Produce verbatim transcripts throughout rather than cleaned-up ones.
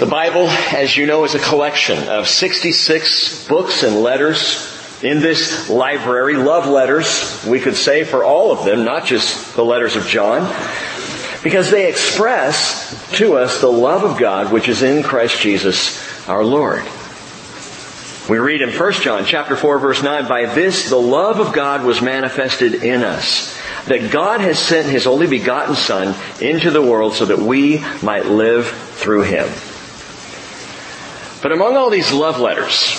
The Bible, as you know, is a collection of sixty-six books and letters in this library. Love letters, we could say, for all of them, not just the letters of John, because they express to us the love of God which is in Christ Jesus our Lord. We read in First John chapter four, verse nine, by this the love of God was manifested in us, that God has sent His only begotten Son into the world so that we might live through Him. But among all these love letters,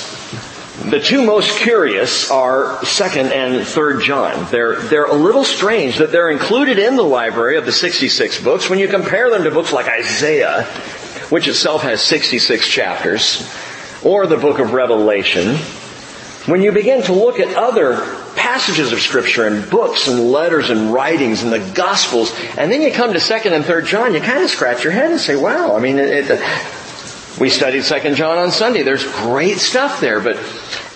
the two most curious are Second and Third John. They're, they're a little strange that they're included in the library of the sixty-six books when you compare them to books like Isaiah, which itself has sixty-six chapters, or the book of Revelation. When you begin to look at other passages of Scripture and books and letters and writings and the Gospels, and then you come to Second and Third John, you kind of scratch your head and say, wow, I mean, it... it we studied Second John on Sunday. There's great stuff there, but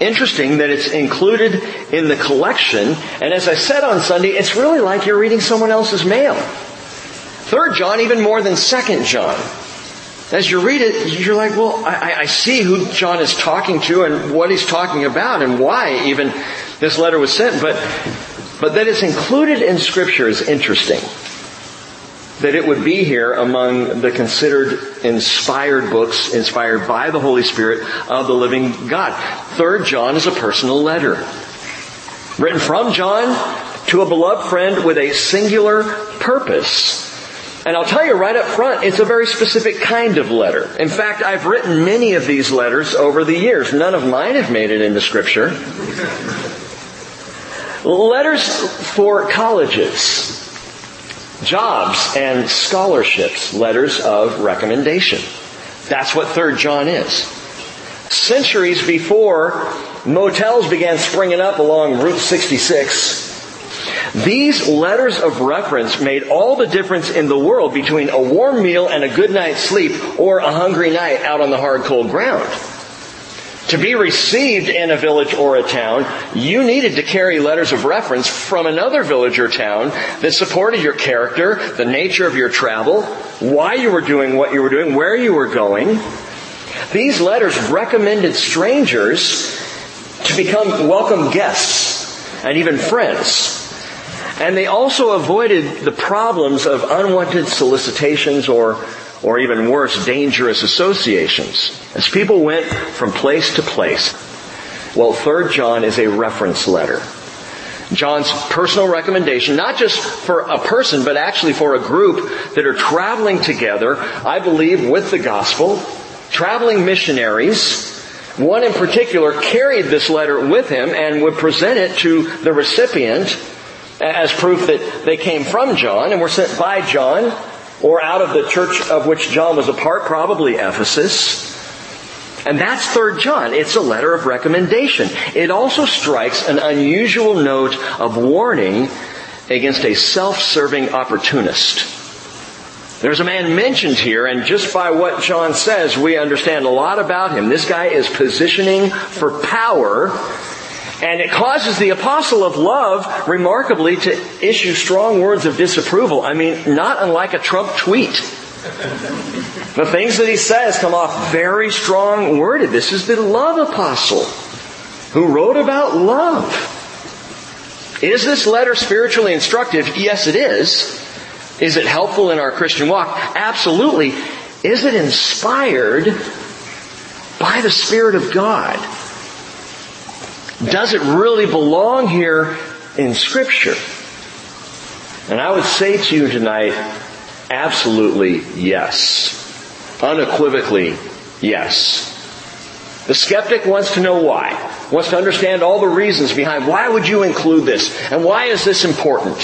interesting that it's included in the collection. And as I said on Sunday, it's really like you're reading someone else's mail. Third John, even more than Second John. As you read it, you're like, well, I, I see who John is talking to and what he's talking about and why even this letter was sent. But, but that it's included in Scripture is interesting. That it would be here among the considered inspired books, inspired by the Holy Spirit of the living God. Third John is a personal letter, written from John to a beloved friend with a singular purpose. And I'll tell you right up front, it's a very specific kind of letter. In fact, I've written many of these letters over the years. None of mine have made it into Scripture. Letters for colleges, jobs, and scholarships, letters of recommendation. That's what Third John is. Centuries before motels began springing up along Route sixty-six, these letters of reference made all the difference in the world between a warm meal and a good night's sleep or a hungry night out on the hard, cold ground. To be received in a village or a town, you needed to carry letters of reference from another village or town that supported your character, the nature of your travel, why you were doing what you were doing, where you were going. These letters recommended strangers to become welcome guests and even friends. And they also avoided the problems of unwanted solicitations or Or even worse, dangerous associations, as people went from place to place. Well, Third John is a reference letter. John's personal recommendation, not just for a person, but actually for a group that are traveling together, I believe, with the gospel, traveling missionaries. One in particular carried this letter with him and would present it to the recipient as proof that they came from John and were sent by John, or out of the church of which John was a part, probably Ephesus. And that's Third John. It's a letter of recommendation. It also strikes an unusual note of warning against a self-serving opportunist. There's a man mentioned here, and just by what John says, we understand a lot about him. This guy is positioning for power, and it causes the apostle of love, remarkably, to issue strong words of disapproval. I mean, not unlike a Trump tweet. The things that he says come off very strong worded. This is the love apostle who wrote about love. Is this letter spiritually instructive? Yes, it is. Is it helpful in our Christian walk? Absolutely. Is it inspired by the Spirit of God? Does it really belong here in Scripture? And I would say to you tonight, absolutely yes. Unequivocally yes. The skeptic wants to know why. Wants to understand all the reasons behind why would you include this? And why is this important?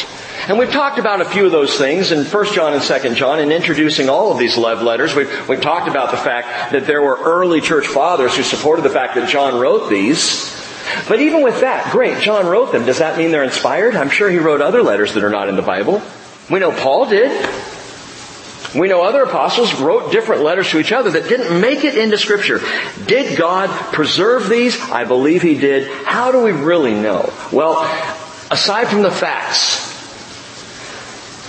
And we've talked about a few of those things in First John and Second John in introducing all of these love letters. We've, we've talked about the fact that there were early church fathers who supported the fact that John wrote these. But even with that, great, John wrote them. Does that mean they're inspired? I'm sure he wrote other letters that are not in the Bible. We know Paul did. We know other apostles wrote different letters to each other that didn't make it into Scripture. Did God preserve these? I believe He did. How do we really know? Well, aside from the facts,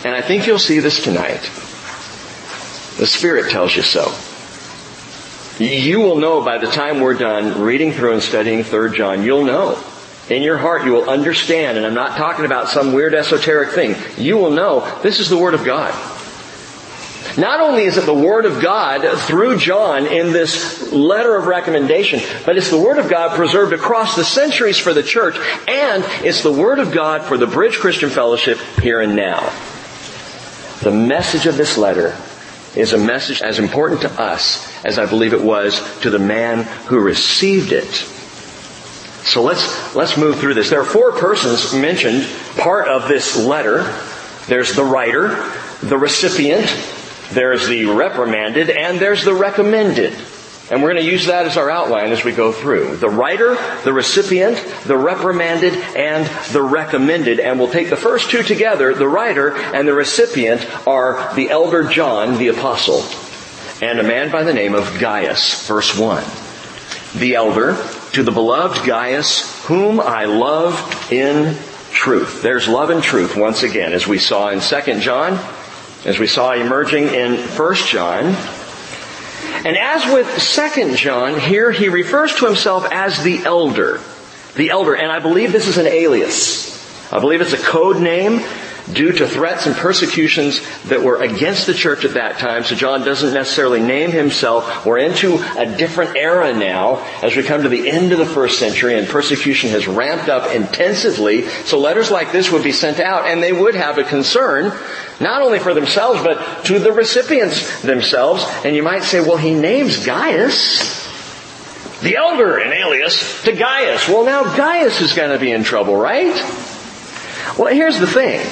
and I think you'll see this tonight, the Spirit tells you so. You will know by the time we're done reading through and studying Third John, you'll know. In your heart you will understand, and I'm not talking about some weird esoteric thing. You will know this is the Word of God. Not only is it the Word of God through John in this letter of recommendation, but it's the Word of God preserved across the centuries for the church, and it's the Word of God for the Bridge Christian Fellowship here and now. The message of this letter is a message as important to us as I believe it was to the man who received it. So let's let's move through this. There are four persons mentioned, part of this letter. There's the writer, the recipient, there's the reprimanded, and there's the recommended. And we're going to use that as our outline as we go through. The writer, the recipient, the reprimanded, and the recommended. And we'll take the first two together. The writer and the recipient are the elder John, the apostle, and a man by the name of Gaius, verse one. The elder, to the beloved Gaius, whom I love in truth. There's love and truth once again, as we saw in Second John. As we saw emerging in First John. And as with Second John, here he refers to himself as the elder. The elder, and I believe this is an alias. I believe it's a code name due to threats and persecutions that were against the church at that time. So John doesn't necessarily name himself. We're into a different era now as we come to the end of the first century, and persecution has ramped up intensively. So letters like this would be sent out, and they would have a concern not only for themselves but to the recipients themselves. And you might say, well, he names Gaius, the elder, an alias to Gaius. Well, now Gaius is going to be in trouble, right? Well, here's the thing.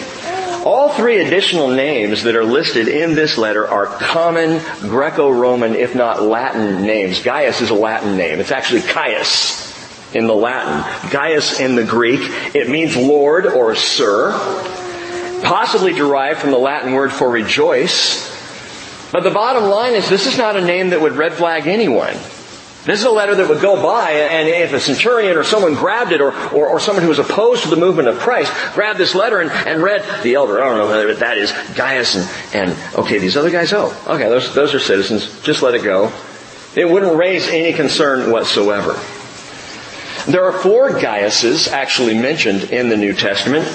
All three additional names that are listed in this letter are common Greco-Roman, if not Latin, names. Gaius is a Latin name. It's actually Caius in the Latin. Gaius in the Greek. It means Lord or Sir, possibly derived from the Latin word for rejoice. But the bottom line is this is not a name that would red flag anyone. This is a letter that would go by, and if a centurion or someone grabbed it, or, or, or someone who was opposed to the movement of Christ grabbed this letter and, and read the elder, I don't know whether that is Gaius and, and okay, these other guys, oh, okay, those, those are citizens, just let it go. It wouldn't raise any concern whatsoever. There are four Gaiuses actually mentioned in the New Testament.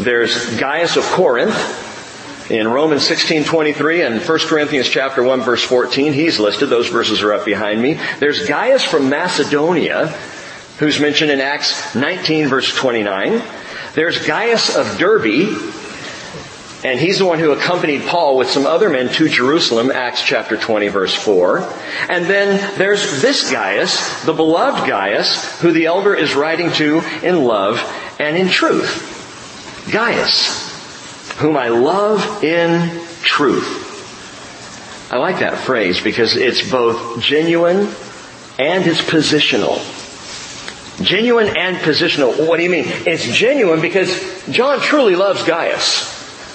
There's Gaius of Corinth. In Romans sixteen twenty-three and First Corinthians chapter one verse fourteen, he's listed. Those verses are up behind me. There's Gaius from Macedonia, who's mentioned in Acts nineteen verse twenty-nine. There's Gaius of Derbe, and he's the one who accompanied Paul with some other men to Jerusalem, Acts chapter twenty verse four. And then there's this Gaius, the beloved Gaius, who the elder is writing to in love and in truth. Gaius, whom I love in truth. I like that phrase because it's both genuine and it's positional. Genuine and positional. What do you mean? It's genuine because John truly loves Gaius.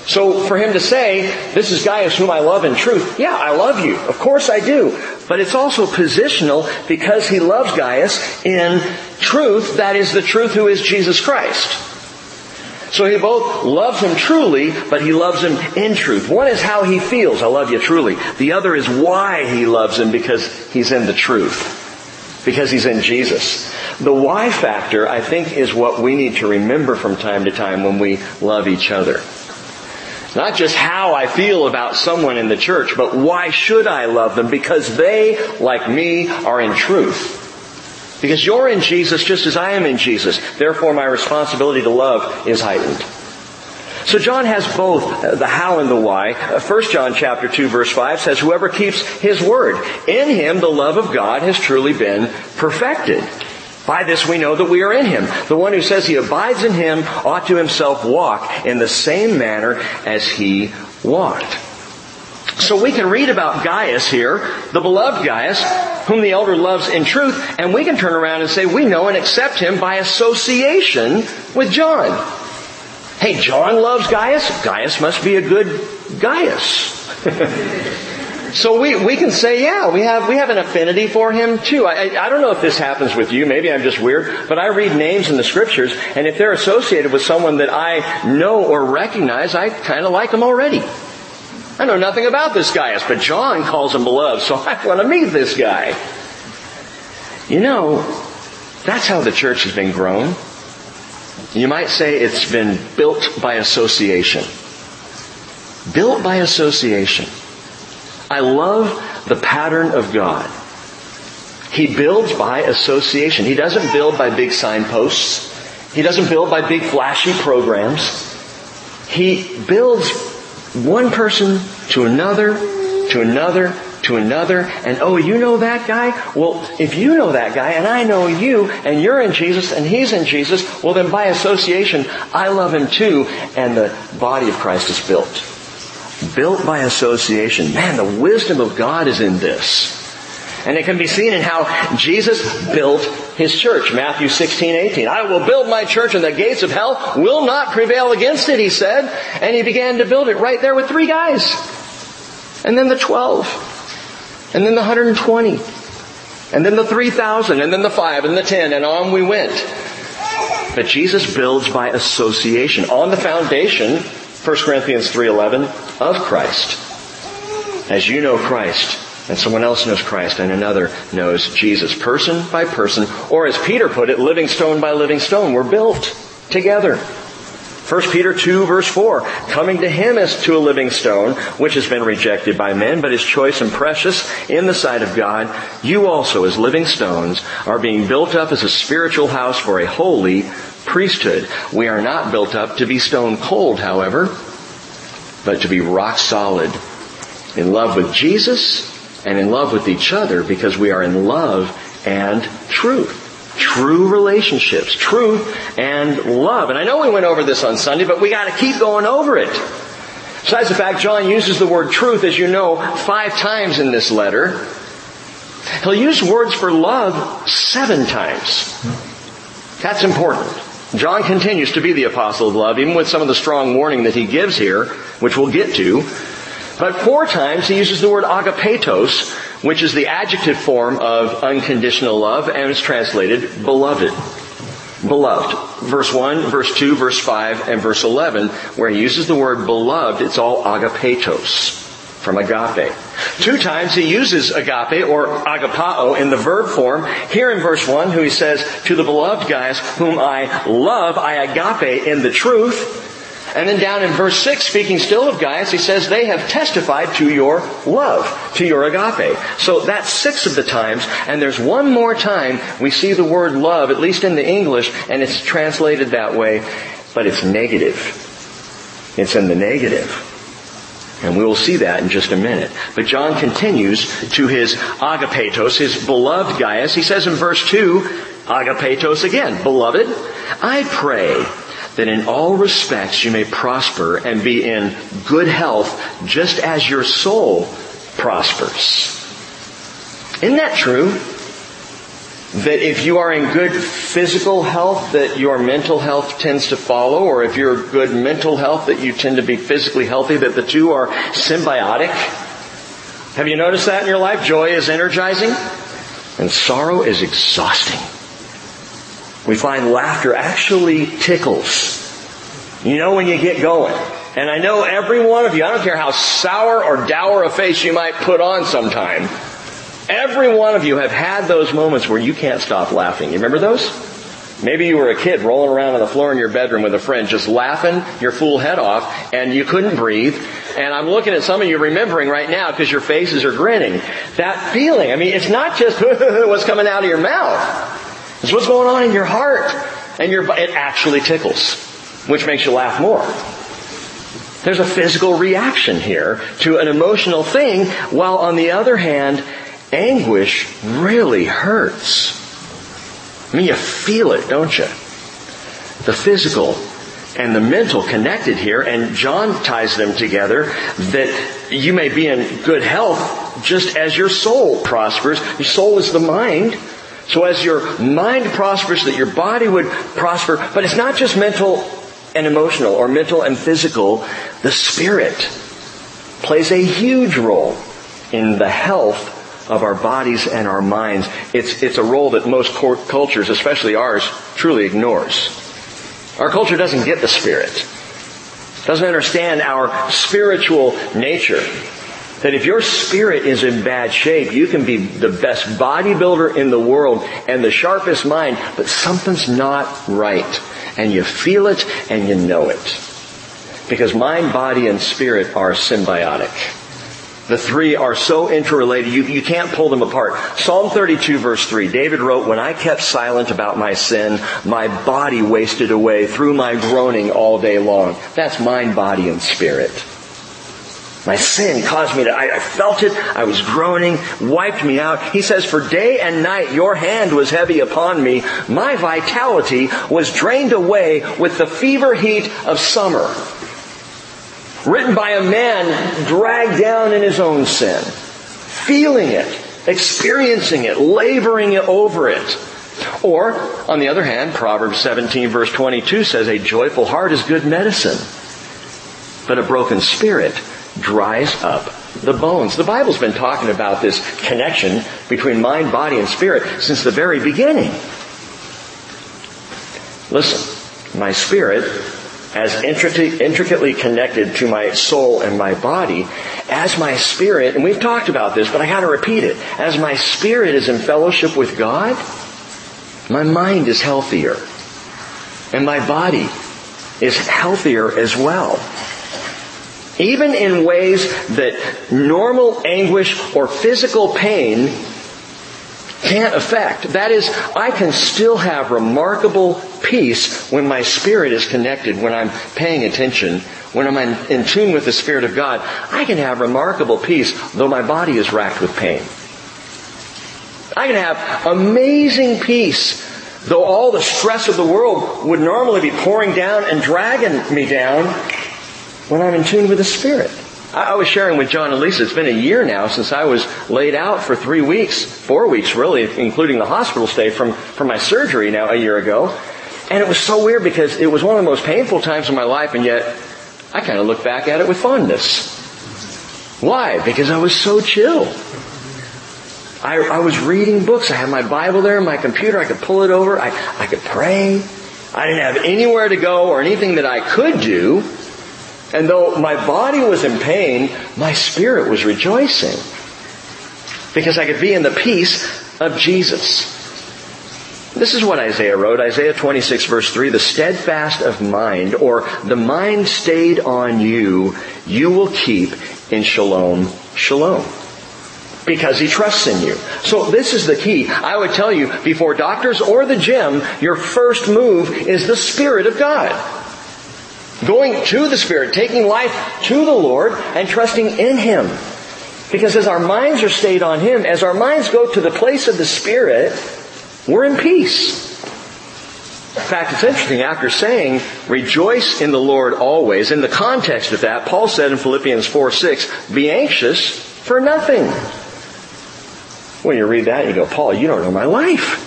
So for him to say, this is Gaius whom I love in truth, yeah, I love you. Of course I do. But it's also positional because he loves Gaius in truth, that is the truth who is Jesus Christ. So he both loves him truly, but he loves him in truth. One is how he feels, I love you truly. The other is why he loves him, because he's in the truth, because he's in Jesus. The why factor, I think, is what we need to remember from time to time when we love each other. Not just how I feel about someone in the church, but why should I love them? Because they, like me, are in truth. Because you're in Jesus just as I am in Jesus. Therefore, my responsibility to love is heightened. So John has both the how and the why. First John chapter two, verse five says, whoever keeps his word, in him the love of God has truly been perfected. By this we know that we are in him. The one who says he abides in him ought to himself walk in the same manner as he walked. So we can read about Gaius here, the beloved Gaius, whom the elder loves in truth, and we can turn around and say we know and accept him by association with John. Hey, John loves Gaius? Gaius must be a good Gaius. So we, we can say, yeah, we have we have an affinity for him too. I, I I don't know if this happens with you. Maybe I'm just weird. But I read names in the Scriptures, and if they're associated with someone that I know or recognize, I kind of like them already. I know nothing about this Gaius, but John calls him beloved, so I want to meet this guy. You know, that's how the church has been grown. You might say it's been built by association. Built by association. I love the pattern of God. He builds by association. He doesn't build by big signposts. He doesn't build by big flashy programs. He builds one person to another, to another, to another. And oh, you know that guy? Well, if you know that guy and I know you and you're in Jesus and he's in Jesus, well then by association, I love him too. And the body of Christ is built. Built by association. Man, the wisdom of God is in this. And it can be seen in how Jesus built His church. Matthew sixteen, eighteen. I will build my church and the gates of hell will not prevail against it, He said. And He began to build it right there with three guys. And then the twelve. And then the one hundred twenty. And then the three thousand. And then the five. And the ten. And on we went. But Jesus builds by association on the foundation, First Corinthians three eleven, of Christ. As you know Christ. And someone else knows Christ, and another knows Jesus, person by person. Or as Peter put it, living stone by living stone. We're built together. First Peter two, verse four. Coming to Him as to a living stone, which has been rejected by men, but is choice and precious in the sight of God. You also, as living stones, are being built up as a spiritual house for a holy priesthood. We are not built up to be stone cold, however, but to be rock solid, in love with Jesus, and in love with each other, because we are in love and truth. True relationships. Truth and love. And I know we went over this on Sunday, but we got to keep going over it. Besides the fact, John uses the word truth, as you know, five times in this letter. He'll use words for love seven times. That's important. John continues to be the apostle of love, even with some of the strong warning that he gives here, which we'll get to. But four times he uses the word agapetos, which is the adjective form of unconditional love, and it's translated beloved. Beloved. Verse one, verse two, verse five, and verse eleven, where he uses the word beloved, it's all agapetos, from agape. Two times he uses agape or agapao in the verb form. Here in verse one, who he says, to the beloved Gaius, whom I love, I agape in the truth. And then down in verse six, speaking still of Gaius, he says, they have testified to your love, to your agape. So that's six of the times. And there's one more time we see the word love, at least in the English, and it's translated that way, but it's negative. It's in the negative. And we will see that in just a minute. But John continues to his agapetos, his beloved Gaius. He says in verse two, agapetos again, beloved, I pray that in all respects you may prosper and be in good health, just as your soul prospers. Isn't that true? That if you are in good physical health, that your mental health tends to follow, or if you're good mental health, that you tend to be physically healthy, that the two are symbiotic? Have you noticed that in your life? Joy is energizing, and sorrow is exhausting. We find laughter actually tickles. You know when you get going. And I know every one of you, I don't care how sour or dour a face you might put on sometime, every one of you have had those moments where you can't stop laughing. You remember those? Maybe you were a kid rolling around on the floor in your bedroom with a friend just laughing your fool head off and you couldn't breathe. And I'm looking at some of you remembering right now because your faces are grinning. That feeling, I mean, it's not just what's coming out of your mouth. It's what's going on in your heart. And your it actually tickles, which makes you laugh more. There's a physical reaction here to an emotional thing, while on the other hand, anguish really hurts. I mean, you feel it, don't you? The physical and the mental connected here, and John ties them together, that you may be in good health just as your soul prospers. Your soul is the mind. So as your mind prospers, that your body would prosper. But it's not just mental and emotional, or mental and physical. The spirit plays a huge role in the health of our bodies and our minds. It's, it's a role that most cultures, especially ours, truly ignores. Our culture doesn't get the spirit. doesn't understand our spiritual nature. That if your spirit is in bad shape, you can be the best bodybuilder in the world and the sharpest mind, but something's not right. And you feel it and you know it. Because mind, body, and spirit are symbiotic. The three are so interrelated, you, you can't pull them apart. Psalm thirty-two verse three, David wrote, "When I kept silent about my sin, my body wasted away through my groaning all day long." That's mind, body, and spirit. My sin caused me to, I, I felt it, I was groaning, wiped me out. He says, "For day and night your hand was heavy upon me. My vitality was drained away with the fever heat of summer." Written by a man dragged down in his own sin, feeling it, experiencing it, laboring over it. Or, on the other hand, Proverbs seventeen verse twenty-two says, "A joyful heart is good medicine, but a broken spirit dries up the bones." The Bible's been talking about this connection between mind, body, and spirit since the very beginning. Listen, my spirit, as intricately connected to my soul and my body, as my spirit, and we've talked about this, but I gotta repeat it, as my spirit is in fellowship with God, my mind is healthier. And my body is healthier as well. Even in ways that normal anguish or physical pain can't affect. That is, I can still have remarkable peace when my spirit is connected, when I'm paying attention, when I'm in tune with the Spirit of God. I can have remarkable peace, though my body is racked with pain. I can have amazing peace, though all the stress of the world would normally be pouring down and dragging me down, when I'm in tune with the Spirit. I was sharing with John and Lisa, it's been a year now since I was laid out for three weeks, four weeks really, including the hospital stay from, from my surgery now a year ago. And it was so weird because it was one of the most painful times of my life, and yet I kind of look back at it with fondness. Why? Because I was so chill. I, I was reading books. I had my Bible there, my computer. I could pull it over. I, I could pray. I didn't have anywhere to go or anything that I could do. And though my body was in pain, my spirit was rejoicing. Because I could be in the peace of Jesus. This is what Isaiah wrote. Isaiah twenty-six verse three, "The steadfast of mind," or "the mind stayed on you, you will keep in shalom, shalom." Because he trusts in you. So this is the key. I would tell you, before doctors or the gym, your first move is the Spirit of God. Going to the Spirit, taking life to the Lord, and trusting in Him. Because as our minds are stayed on Him, as our minds go to the place of the Spirit, we're in peace. In fact, it's interesting, after saying, "Rejoice in the Lord always," in the context of that, Paul said in Philippians four six, "Be anxious for nothing." When you read that, you go, "Paul, you don't know my life.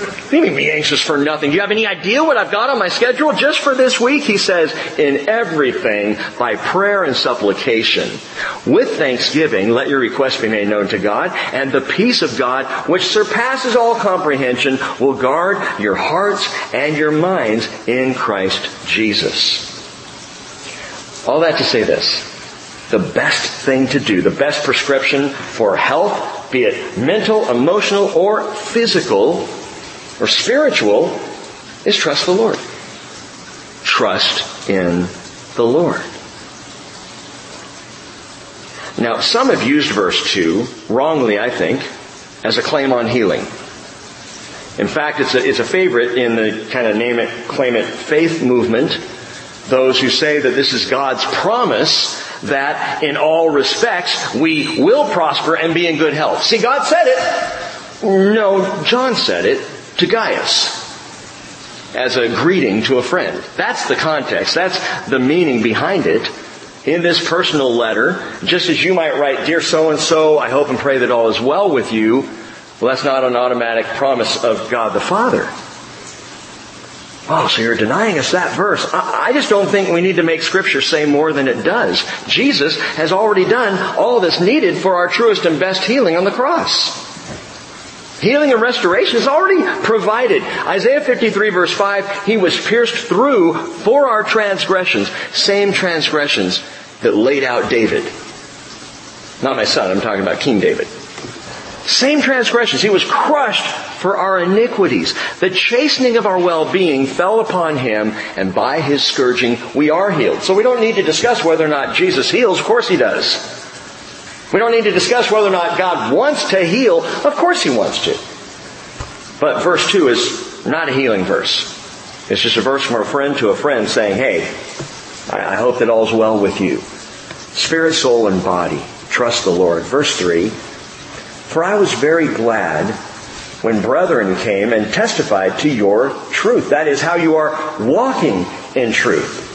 What do you mean, be anxious for nothing? Do you have any idea what I've got on my schedule just for this week?" He says, "In everything, by prayer and supplication, with thanksgiving, let your requests be made known to God, and the peace of God, which surpasses all comprehension, will guard your hearts and your minds in Christ Jesus." All that to say this, the best thing to do, the best prescription for health, be it mental, emotional, or physical, or spiritual, is trust the Lord. Trust in the Lord. Now, some have used verse two, wrongly I think, as a claim on healing. In fact, it's a, it's a favorite in the kind of name it, claim it faith movement. Those who say that this is God's promise that in all respects we will prosper and be in good health. See, God said it. No, John said it to Gaius as a greeting to a friend. That's the context. That's the meaning behind it. In this personal letter, just as you might write, "Dear so-and-so, I hope and pray that all is well with you," well, that's not an automatic promise of God the Father. Oh, so you're denying us that verse. I, I just don't think we need to make Scripture say more than it does. Jesus has already done all that's needed for our truest and best healing on the cross. Healing and restoration is already provided. Isaiah fifty-three verse five, He was pierced through for our transgressions. Same transgressions that laid out David. Not my son, I'm talking about King David. Same transgressions. He was crushed for our iniquities. The chastening of our well-being fell upon Him, and by His scourging we are healed. So we don't need to discuss whether or not Jesus heals. Of course He does. We don't need to discuss whether or not God wants to heal. Of course He wants to. But verse two is not a healing verse. It's just a verse from a friend to a friend saying, hey, I hope that all's well with you. Spirit, soul, and body. Trust the Lord. Verse three. For I was very glad when brethren came and testified to your truth. That is how you are walking in truth.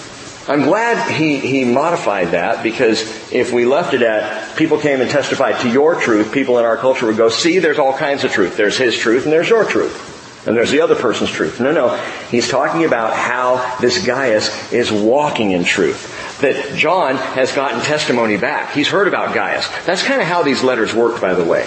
I'm glad he, he modified that, because if we left it at people came and testified to your truth, people in our culture would go, see, there's all kinds of truth. There's his truth and there's your truth. And there's the other person's truth. No, no. He's talking about how this Gaius is walking in truth. That John has gotten testimony back. He's heard about Gaius. That's kind of how these letters worked, by the way.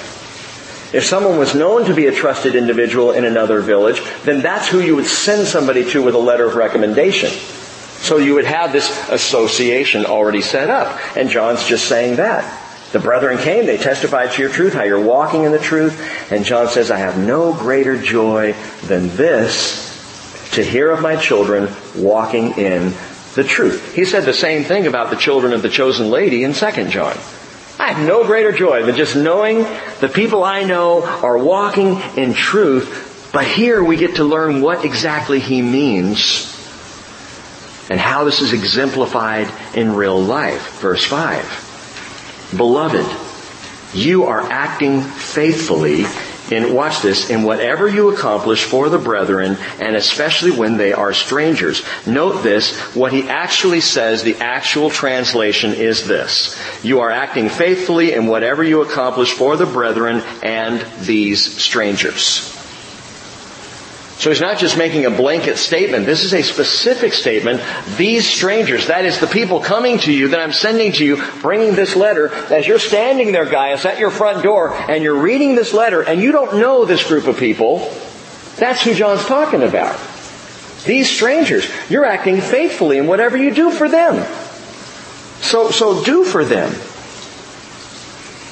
If someone was known to be a trusted individual in another village, then that's who you would send somebody to with a letter of recommendation. So you would have this association already set up. And John's just saying that. The brethren came, they testified to your truth, how you're walking in the truth. And John says, I have no greater joy than this, to hear of my children walking in the truth. He said the same thing about the children of the chosen lady in Second John. I have no greater joy than just knowing the people I know are walking in truth, but here we get to learn what exactly he means and how this is exemplified in real life. Verse five. Beloved, you are acting faithfully in, watch this, in whatever you accomplish for the brethren, and especially when they are strangers. Note this, what he actually says, the actual translation is this. You are acting faithfully in whatever you accomplish for the brethren and these strangers. So he's not just making a blanket statement. This is a specific statement. These strangers, that is the people coming to you that I'm sending to you, bringing this letter, as you're standing there, Gaius, at your front door, and you're reading this letter, and you don't know this group of people, that's who John's talking about. These strangers, you're acting faithfully in whatever you do for them. So, so do for them.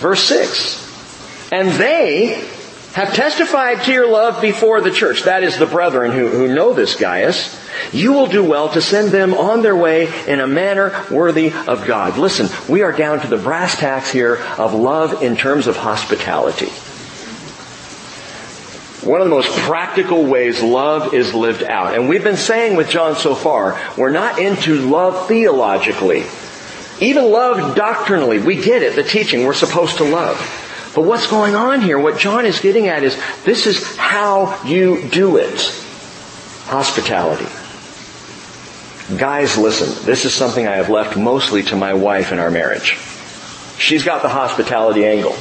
Verse six. And they have testified to your love before the church. That is the brethren who, who know this Gaius. You will do well to send them on their way in a manner worthy of God. Listen, we are down to the brass tacks here of love in terms of hospitality. One of the most practical ways love is lived out. And we've been saying with John so far, we're not into love theologically. Even love doctrinally, we get it, the teaching, we're supposed to love. But what's going on here, what John is getting at is, this is how you do it. Hospitality. Guys, listen, this is something I have left mostly to my wife in our marriage. She's got the hospitality angle.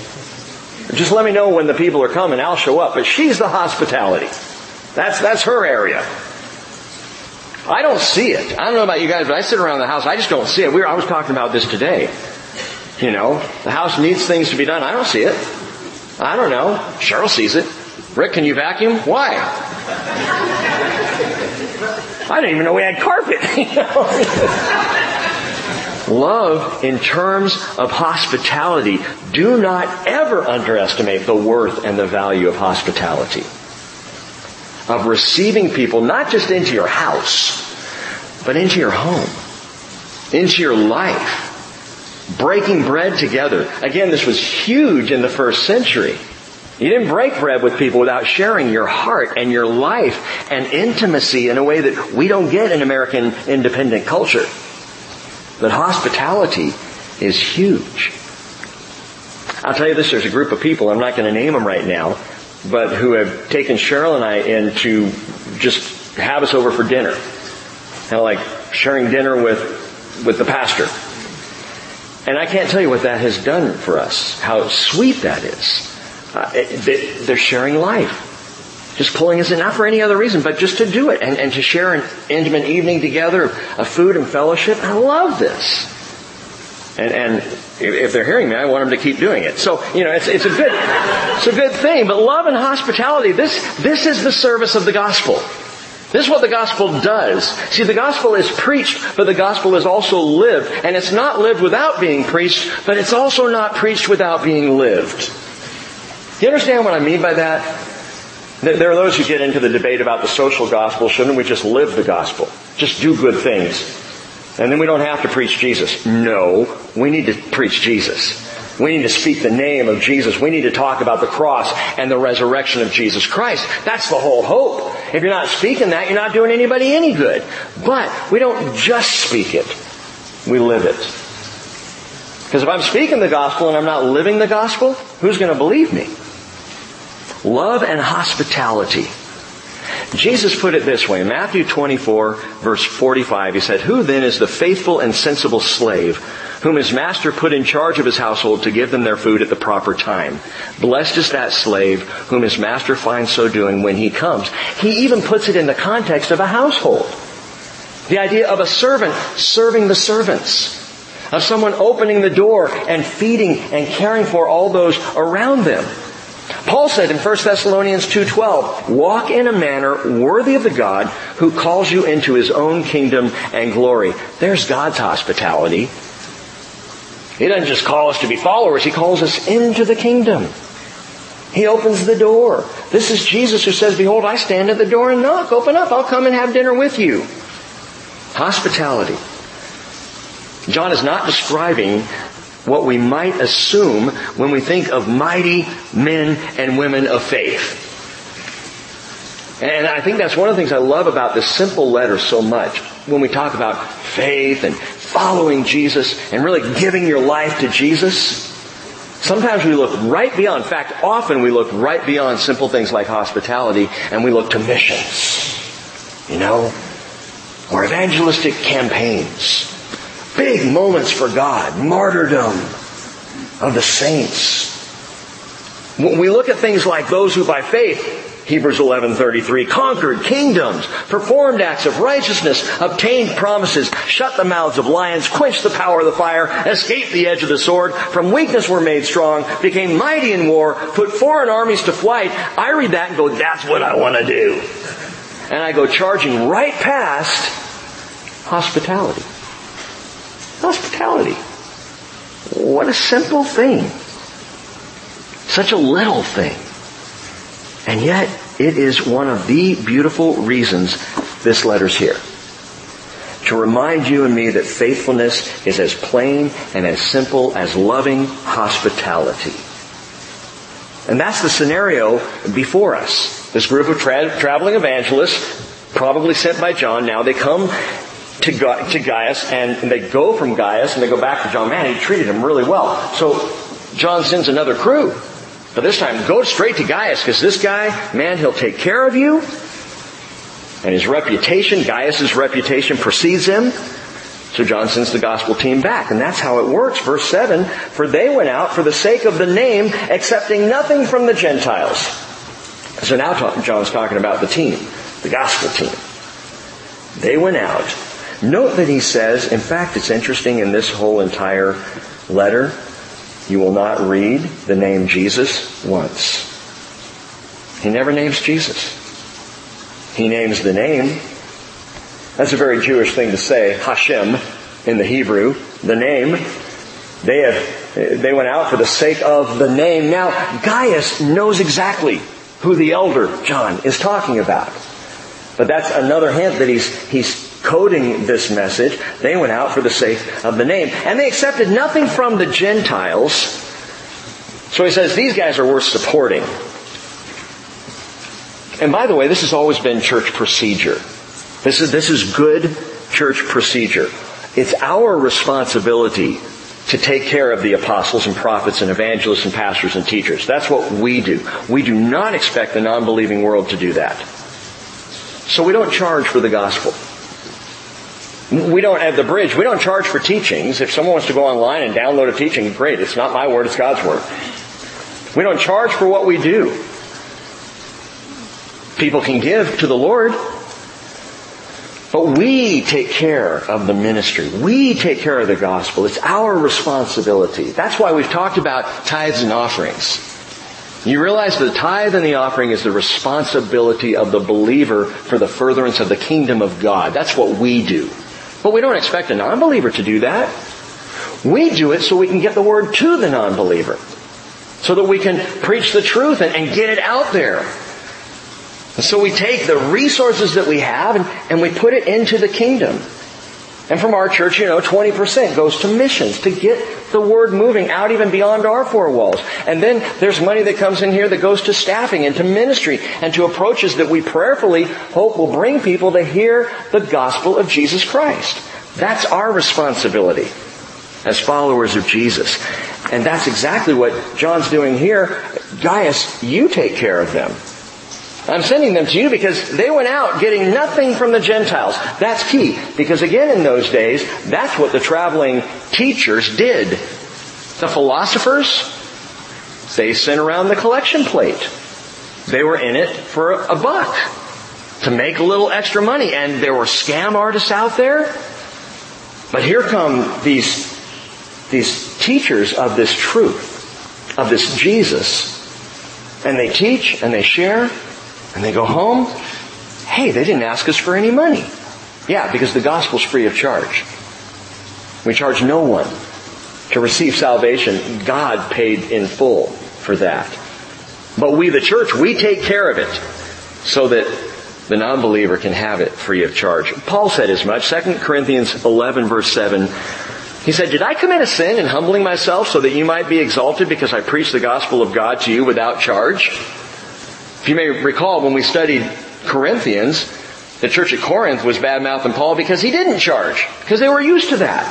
Just let me know when the people are coming, I'll show up. But she's the hospitality. That's, that's her area. I don't see it. I don't know about you guys, but I sit around the house, I just don't see it. We were, I was talking about this today. You know, the house needs things to be done. I don't see it. I don't know. Cheryl sees it. Rick, can you vacuum? Why? I didn't even know we had carpet. You know? Love in terms of hospitality. Do not ever underestimate the worth and the value of hospitality. Of receiving people, not just into your house, but into your home, into your life. Breaking bread together. Again, this was huge in the first century. You didn't break bread with people without sharing your heart and your life and intimacy in a way that we don't get in American independent culture. But hospitality is huge. I'll tell you this, there's a group of people, I'm not going to name them right now, but who have taken Cheryl and I in to just have us over for dinner. Kind of like sharing dinner with, with the pastor. And I can't tell you what that has done for us, how sweet that is. Uh, they, they're sharing life. Just pulling us in, not for any other reason, but just to do it. And, and to share an intimate evening together of food and fellowship. I love this. And, and if they're hearing me, I want them to keep doing it. So, you know, it's, it's a good, it's a good thing. But love and hospitality, this, this is the service of the gospel. This is what the gospel does. See, the gospel is preached, but the gospel is also lived. And it's not lived without being preached, but it's also not preached without being lived. Do you understand what I mean by that? There are those who get into the debate about the social gospel. Shouldn't we just live the gospel? Just do good things. And then we don't have to preach Jesus. No, we need to preach Jesus. We need to speak the name of Jesus. We need to talk about the cross and the resurrection of Jesus Christ. That's the whole hope. If you're not speaking that, you're not doing anybody any good. But we don't just speak it. We live it. Because if I'm speaking the gospel and I'm not living the gospel, who's going to believe me? Love and hospitality. Jesus put it this way, Matthew twenty-four, verse forty-five, he said, "Who then is the faithful and sensible slave, whom his master put in charge of his household to give them their food at the proper time? Blessed is that slave whom his master finds so doing when he comes." He even puts it in the context of a household. The idea of a servant serving the servants, of someone opening the door and feeding and caring for all those around them. Paul said in First Thessalonians two twelve, "Walk in a manner worthy of the God who calls you into His own kingdom and glory." There's God's hospitality. He doesn't just call us to be followers. He calls us into the kingdom. He opens the door. This is Jesus who says, "Behold, I stand at the door and knock. Open up. I'll come and have dinner with you." Hospitality. John is not describing what we might assume when we think of mighty men and women of faith. And I think that's one of the things I love about this simple letter so much. When we talk about faith and following Jesus and really giving your life to Jesus, sometimes we look right beyond, in fact, often we look right beyond simple things like hospitality, and we look to missions, you know, or evangelistic campaigns. Big moments for God. Martyrdom of the saints. When we look at things like those who by faith, Hebrews eleven thirty-three, conquered kingdoms, performed acts of righteousness, obtained promises, shut the mouths of lions, quenched the power of the fire, escaped the edge of the sword, from weakness were made strong, became mighty in war, put foreign armies to flight. I read that and go, that's what I want to do. And I go charging right past hospitality. Hospitality. What a simple thing. Such a little thing. And yet, it is one of the beautiful reasons this letter's here. To remind you and me that faithfulness is as plain and as simple as loving hospitality. And that's the scenario before us. This group of tra- traveling evangelists, probably sent by John, now they come To, Ga- to Gaius, and they go from Gaius, and they go back to John. Man, he treated him really well. So John sends another crew. But this time, go straight to Gaius, because this guy, man, he'll take care of you. And his reputation, Gaius' reputation, precedes him. So John sends the gospel team back. And that's how it works. Verse seven, "For they went out for the sake of the name, accepting nothing from the Gentiles." So now ta- John's talking about the team, the gospel team. They went out. Note that he says, in fact, it's interesting in this whole entire letter, you will not read the name Jesus once. He never names Jesus. He names the name. That's a very Jewish thing to say, Hashem, in the Hebrew, the name. They have, they went out for the sake of the name. Now, Gaius knows exactly who the elder John is talking about. But that's another hint that he's he's coding this message. They went out for the sake of the name. And they accepted nothing from the Gentiles. So he says, these guys are worth supporting. And by the way, this has always been church procedure. This is, this is good church procedure. It's our responsibility to take care of the apostles and prophets and evangelists and pastors and teachers. That's what we do. We do not expect the non-believing world to do that. So we don't charge for the gospel. We don't, at the Bridge, we don't charge for teachings. If someone wants to go online and download a teaching, great. It's not my word, it's God's word. We don't charge for what we do. People can give to the Lord. But we take care of the ministry. We take care of the gospel. It's our responsibility. That's why we've talked about tithes and offerings. You realize the tithe and the offering is the responsibility of the believer for the furtherance of the kingdom of God. That's what we do. But we don't expect a non-believer to do that. We do it so we can get the word to the non-believer, so that we can preach the truth and, and get it out there. And so we take the resources that we have and, and we put it into the kingdom. And from our church, you know, twenty percent goes to missions, to get the word moving out even beyond our four walls. And then there's money that comes in here that goes to staffing and to ministry and to approaches that we prayerfully hope will bring people to hear the gospel of Jesus Christ. That's our responsibility as followers of Jesus. And that's exactly what John's doing here. Gaius, you take care of them. I'm sending them to you because they went out getting nothing from the Gentiles. That's key. Because again, in those days, that's what the traveling teachers did. The philosophers, they sent around the collection plate. They were in it for a buck to make a little extra money. And there were scam artists out there. But here come these, these teachers of this truth, of this Jesus. And they teach and they share. And they go home, hey, they didn't ask us for any money. Yeah, because the gospel's free of charge. We charge no one to receive salvation. God paid in full for that. But we, the church, we take care of it so that the non-believer can have it free of charge. Paul said as much, Second Corinthians eleven, verse seven. He said, did I commit a sin in humbling myself so that you might be exalted because I preached the gospel of God to you without charge? If you may recall, when we studied Corinthians, the church at Corinth was bad-mouthing Paul because he didn't charge. Because they were used to that.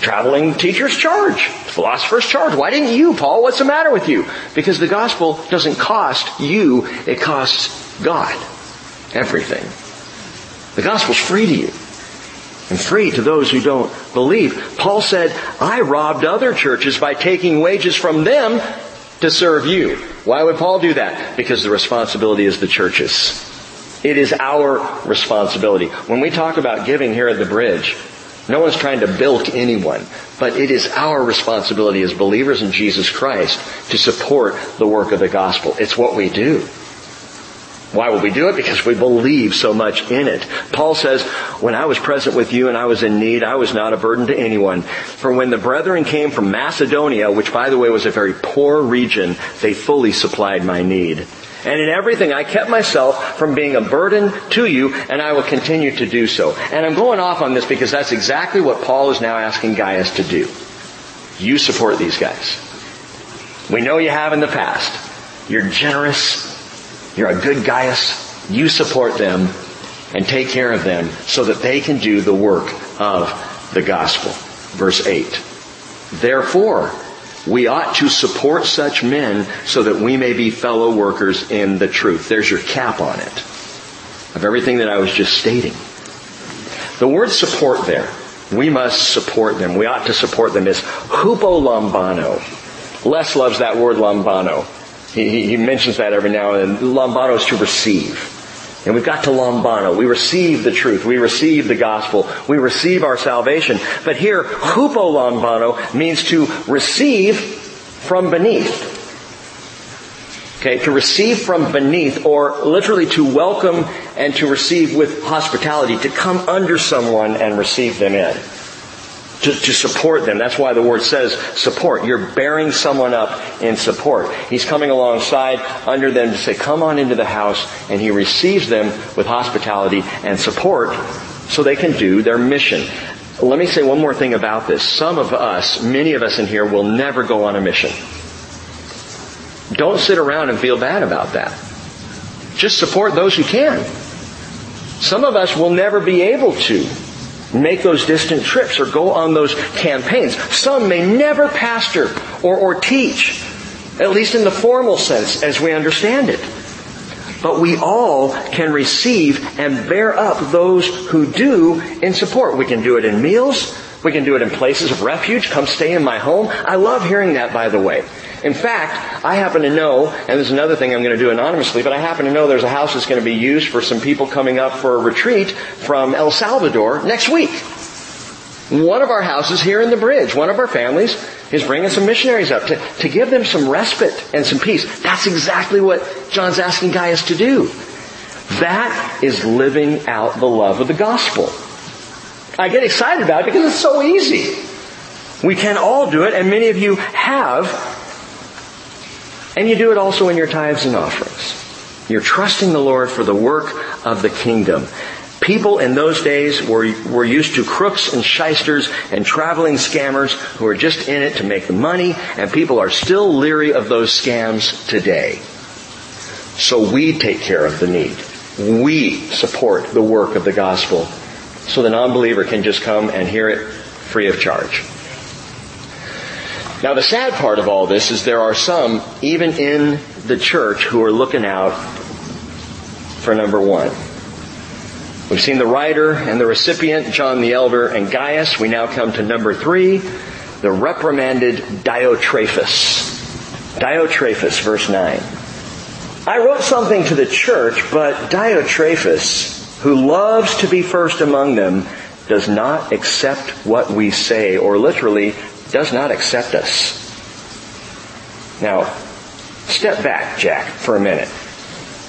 Traveling teachers charge. Philosophers charge. Why didn't you, Paul? What's the matter with you? Because the gospel doesn't cost you. It costs God. Everything. The gospel's free to you. And free to those who don't believe. Paul said, I robbed other churches by taking wages from them to serve you. Why would Paul do that? Because the responsibility is the church's. It is our responsibility. When we talk about giving here at the Bridge, no one's trying to bilk anyone, but it is our responsibility as believers in Jesus Christ to support the work of the gospel. It's what we do. Why would we do it? Because we believe so much in it. Paul says, when I was present with you and I was in need, I was not a burden to anyone. For when the brethren came from Macedonia, which by the way was a very poor region, they fully supplied my need. And in everything I kept myself from being a burden to you, and I will continue to do so. And I'm going off on this because that's exactly what Paul is now asking Gaius to do. You support these guys. We know you have in the past. You're generous. You're a good Gaius. You support them and take care of them so that they can do the work of the gospel. Verse eight. Therefore, we ought to support such men so that we may be fellow workers in the truth. There's your cap on it. Of everything that I was just stating. The word support there. We must support them. We ought to support them is hupo lambano. Les loves that word lambano. He, he mentions that every now and then. Lambano is to receive. And we've got to lambano. We receive the truth. We receive the gospel. We receive our salvation. But here, hupo lambano means to receive from beneath. Okay, to receive from beneath, or literally to welcome and to receive with hospitality, to come under someone and receive them in. To, to support them. That's why the word says support. You're bearing someone up in support. He's coming alongside under them to say, come on into the house, and he receives them with hospitality and support so they can do their mission. Let me say one more thing about this. Some of us, many of us in here, will never go on a mission. Don't sit around and feel bad about that. Just support those who can. Some of us will never be able to make those distant trips or go on those campaigns. Some may never pastor or, or teach, at least in the formal sense as we understand it. But we all can receive and bear up those who do in support. We can do it in meals. We can do it in places of refuge. Come stay in my home. I love hearing that, by the way. In fact, I happen to know, and this is another thing I'm going to do anonymously, but I happen to know there's a house that's going to be used for some people coming up for a retreat from El Salvador next week. One of our houses here in the Bridge, one of our families, is bringing some missionaries up to, to give them some respite and some peace. That's exactly what John's asking Gaius to do. That is living out the love of the gospel. I get excited about it because it's so easy. We can all do it, and many of you have. And you do it also in your tithes and offerings. You're trusting the Lord for the work of the kingdom. People in those days were, were used to crooks and shysters and traveling scammers who are just in it to make the money, and people are still leery of those scams today. So we take care of the need. We support the work of the gospel so the non-believer can just come and hear it free of charge. Now the sad part of all this is there are some, even in the church, who are looking out for number one. We've seen the writer and the recipient, John the Elder and Gaius. We now come to number three, the reprimanded Diotrephes. Diotrephes, verse nine. I wrote something to the church, but Diotrephes, who loves to be first among them, does not accept what we say, or literally, does not accept us. Now, step back, Jack, for a minute.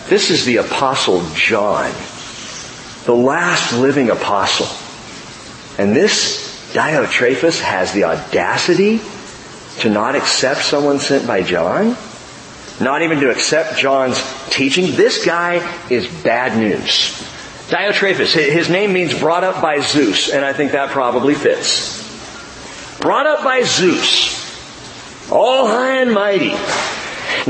This is the Apostle John, the last living apostle. And this Diotrephes has the audacity to not accept someone sent by John? Not even to accept John's teaching? This guy is bad news. Diotrephes, his name means brought up by Zeus, and I think that probably fits. Brought up by Zeus, all high and mighty.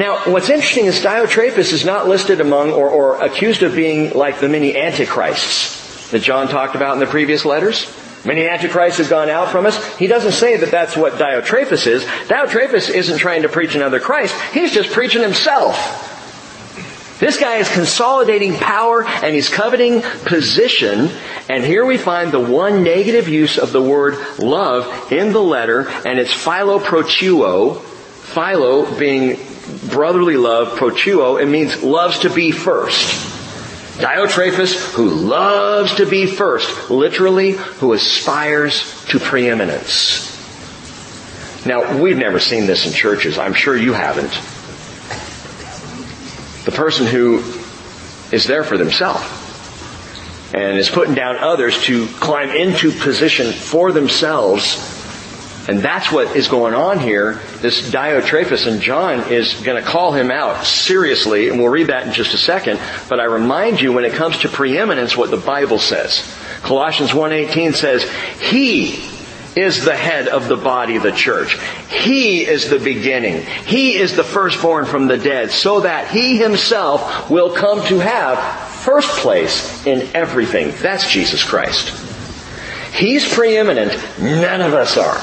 Now, what's interesting is Diotrephes is not listed among or, or accused of being like the many antichrists that John talked about in the previous letters. Many antichrists have gone out from us. He doesn't say that that's what Diotrephes is. Diotrephes isn't trying to preach another Christ. He's just preaching himself. This guy is consolidating power and he's coveting position. And here we find the one negative use of the word love in the letter, and it's philoprotuo. Philo being brotherly love, protuo, it means loves to be first. Diotrephes, who loves to be first, literally, who aspires to preeminence. Now, we've never seen this in churches. I'm sure you haven't. The person who is there for themselves and is putting down others to climb into position for themselves. And that's what is going on here. This Diotrephes, and John is going to call him out seriously, and we'll read that in just a second. But I remind you, when it comes to preeminence, what the Bible says. Colossians one eighteen says, He is the head of the body, the church. He is the beginning. He is the firstborn from the dead, so that He Himself will come to have first place in everything. That's Jesus Christ. He's preeminent. None of us are.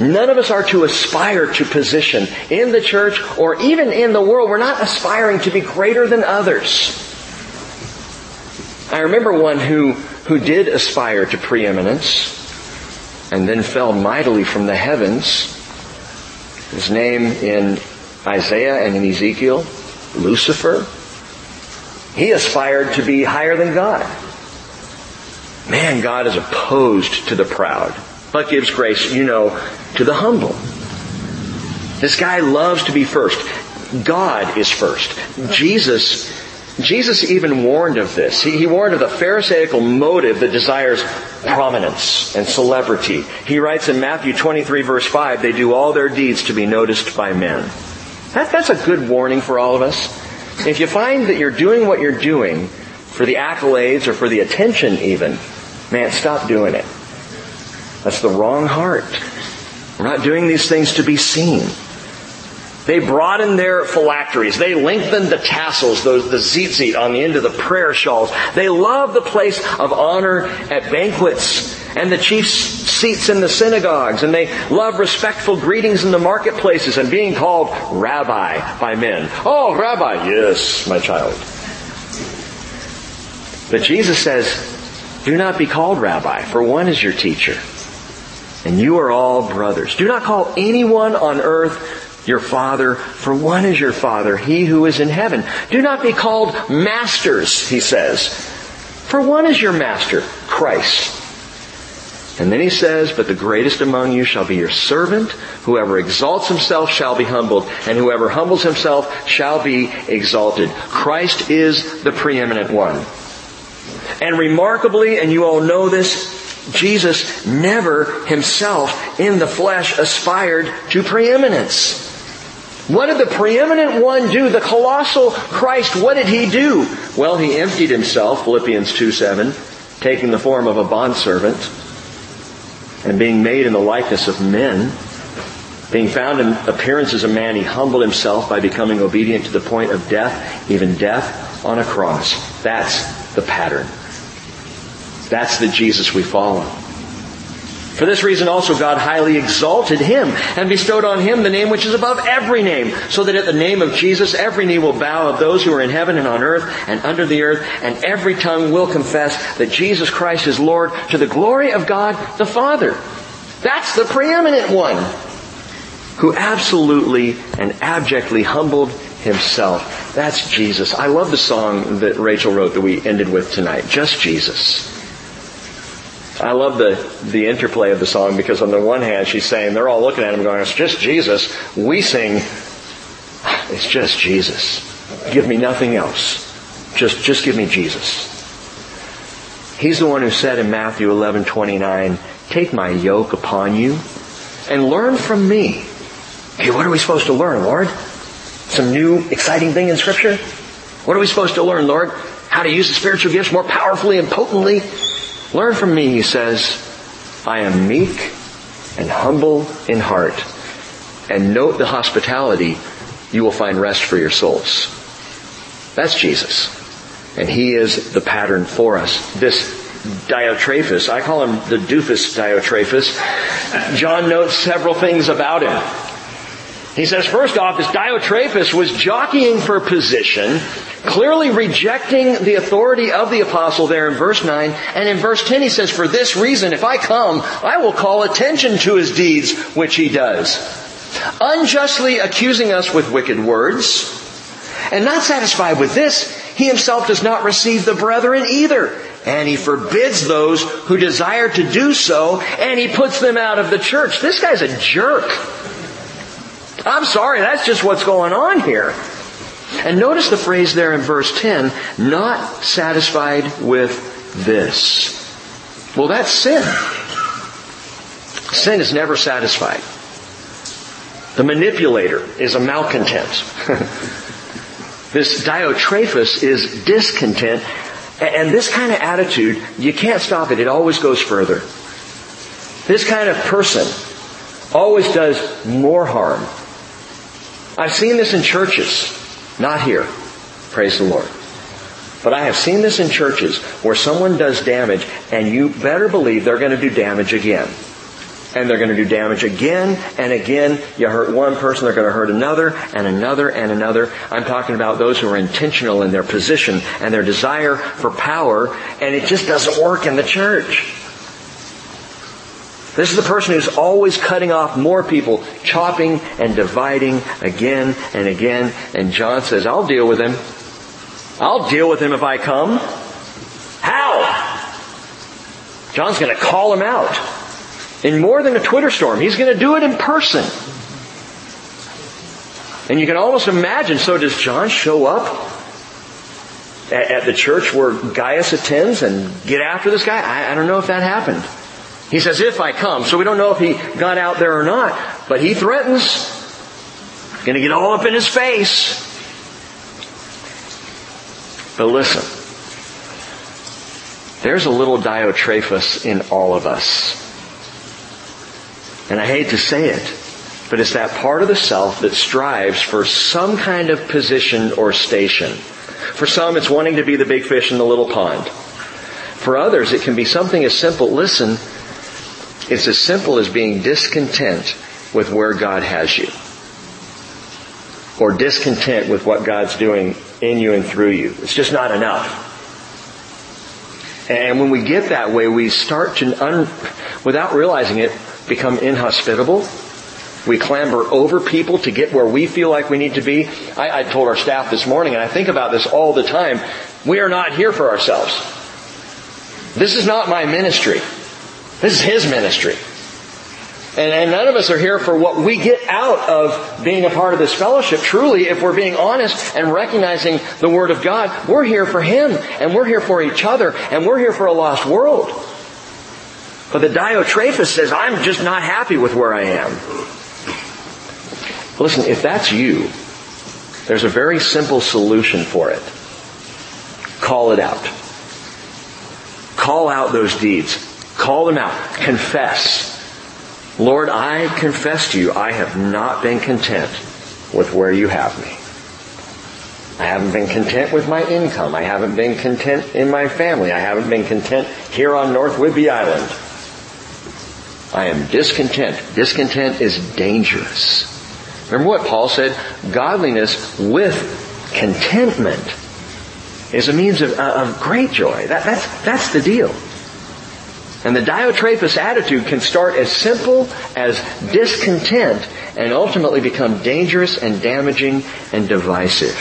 None of us are to aspire to position in the church or even in the world. We're not aspiring to be greater than others. I remember one who, who did aspire to preeminence and then fell mightily from the heavens. His name in Isaiah and in Ezekiel, Lucifer. He aspired to be higher than God. Man, God is opposed to the proud, but gives grace, you know, to the humble. This guy loves to be first. God is first. Jesus, Jesus even warned of this. He, he warned of the Pharisaical motive that desires prominence and celebrity. He writes in Matthew twenty-three, verse five, they do all their deeds to be noticed by men. That, that's a good warning for all of us. If you find that you're doing what you're doing for the accolades or for the attention even, man, stop doing it. That's the wrong heart. We're not doing these things to be seen. They broadened their phylacteries. They lengthened the tassels, those, the tzitzit on the end of the prayer shawls. They loved the place of honor at banquets and the chief's seats in the synagogues. And they loved respectful greetings in the marketplaces and being called rabbi by men. Oh, rabbi, yes, my child. But Jesus says, do not be called rabbi, for one is your teacher, and you are all brothers. Do not call anyone on earth your Father, for one is your Father, He who is in heaven. Do not be called masters, He says, for one is your Master, Christ. And then He says, but the greatest among you shall be your servant. Whoever exalts himself shall be humbled, and whoever humbles himself shall be exalted. Christ is the preeminent one. And remarkably, and you all know this, Jesus never Himself in the flesh aspired to preeminence. What did the preeminent one do? The colossal Christ, what did He do? Well, He emptied Himself, Philippians two seven, taking the form of a bondservant, and being made in the likeness of men, being found in appearance as a man, He humbled Himself by becoming obedient to the point of death, even death on a cross. That's the pattern. That's the Jesus we follow. For this reason also God highly exalted Him and bestowed on Him the name which is above every name, so that at the name of Jesus every knee will bow of those who are in heaven and on earth and under the earth, and every tongue will confess that Jesus Christ is Lord, to the glory of God the Father. That's the preeminent one who absolutely and abjectly humbled Himself. That's Jesus. I love the song that Rachel wrote that we ended with tonight, Just Jesus. I love the, the interplay of the song, because on the one hand she's saying, they're all looking at Him going, it's just Jesus. We sing, it's just Jesus. Give me nothing else. Just, just give me Jesus. He's the one who said in Matthew eleven twenty-nine, take my yoke upon you and learn from me. Hey, what are we supposed to learn, Lord? Some new exciting thing in Scripture? What are we supposed to learn, Lord? How to use the spiritual gifts more powerfully and potently? Learn from me, He says, I am meek and humble in heart. And note the hospitality, you will find rest for your souls. That's Jesus. And He is the pattern for us. This Diotrephes, I call him the doofus Diotrephes. John notes several things about him. He says, first off, this Diotrephes was jockeying for position, clearly rejecting the authority of the apostle there in verse nine. And in verse ten he says, for this reason, if I come, I will call attention to his deeds, which he does. Unjustly accusing us with wicked words. And not satisfied with this, he himself does not receive the brethren either. And he forbids those who desire to do so, and he puts them out of the church. This guy's a jerk. I'm sorry, that's just what's going on here. And notice the phrase there in verse ten, not satisfied with this. Well, that's sin. Sin is never satisfied. The manipulator is a malcontent. This Diotrephes is discontent. And this kind of attitude, you can't stop it. It always goes further. This kind of person always does more harm. I've seen this in churches, not here, praise the Lord. But I have seen this in churches where someone does damage, and you better believe they're going to do damage again. And they're going to do damage again and again. You hurt one person, they're going to hurt another and another and another. I'm talking about those who are intentional in their position and their desire for power, and it just doesn't work in the church. This is the person who's always cutting off more people, chopping and dividing again and again. And John says, I'll deal with him. I'll deal with him if I come. How? John's going to call him out. In more than a Twitter storm, he's going to do it in person. And you can almost imagine, so does John show up at, at the church where Gaius attends and get after this guy? I, I don't know if that happened. He says, if I come. So we don't know if he got out there or not, but he threatens. Going to get all up in his face. But listen, there's a little Diotrephes in all of us. And I hate to say it, but it's that part of the self that strives for some kind of position or station. For some, it's wanting to be the big fish in the little pond. For others, it can be something as simple, listen, it's as simple as being discontent with where God has you. Or discontent with what God's doing in you and through you. It's just not enough. And when we get that way, we start to, un, without realizing it, become inhospitable. We clamber over people to get where we feel like we need to be. I, I told our staff this morning, and I think about this all the time, we are not here for ourselves. This is not my ministry. This is His ministry. And, and none of us are here for what we get out of being a part of this fellowship. Truly, if we're being honest and recognizing the Word of God, we're here for Him, and we're here for each other, and we're here for a lost world. But the Diotrephes says, I'm just not happy with where I am. Listen, if that's you, there's a very simple solution for it. Call it out. Call out those deeds. Call them out. Confess. Lord, I confess to you, I have not been content with where you have me. I haven't been content with my income. I haven't been content in my family. I haven't been content here on North Whidbey Island. I am discontent. Discontent is dangerous. Remember what Paul said? Godliness with contentment is a means of, of great joy. That, that's, that's the deal. And the Diotrephes attitude can start as simple as discontent and ultimately become dangerous and damaging and divisive.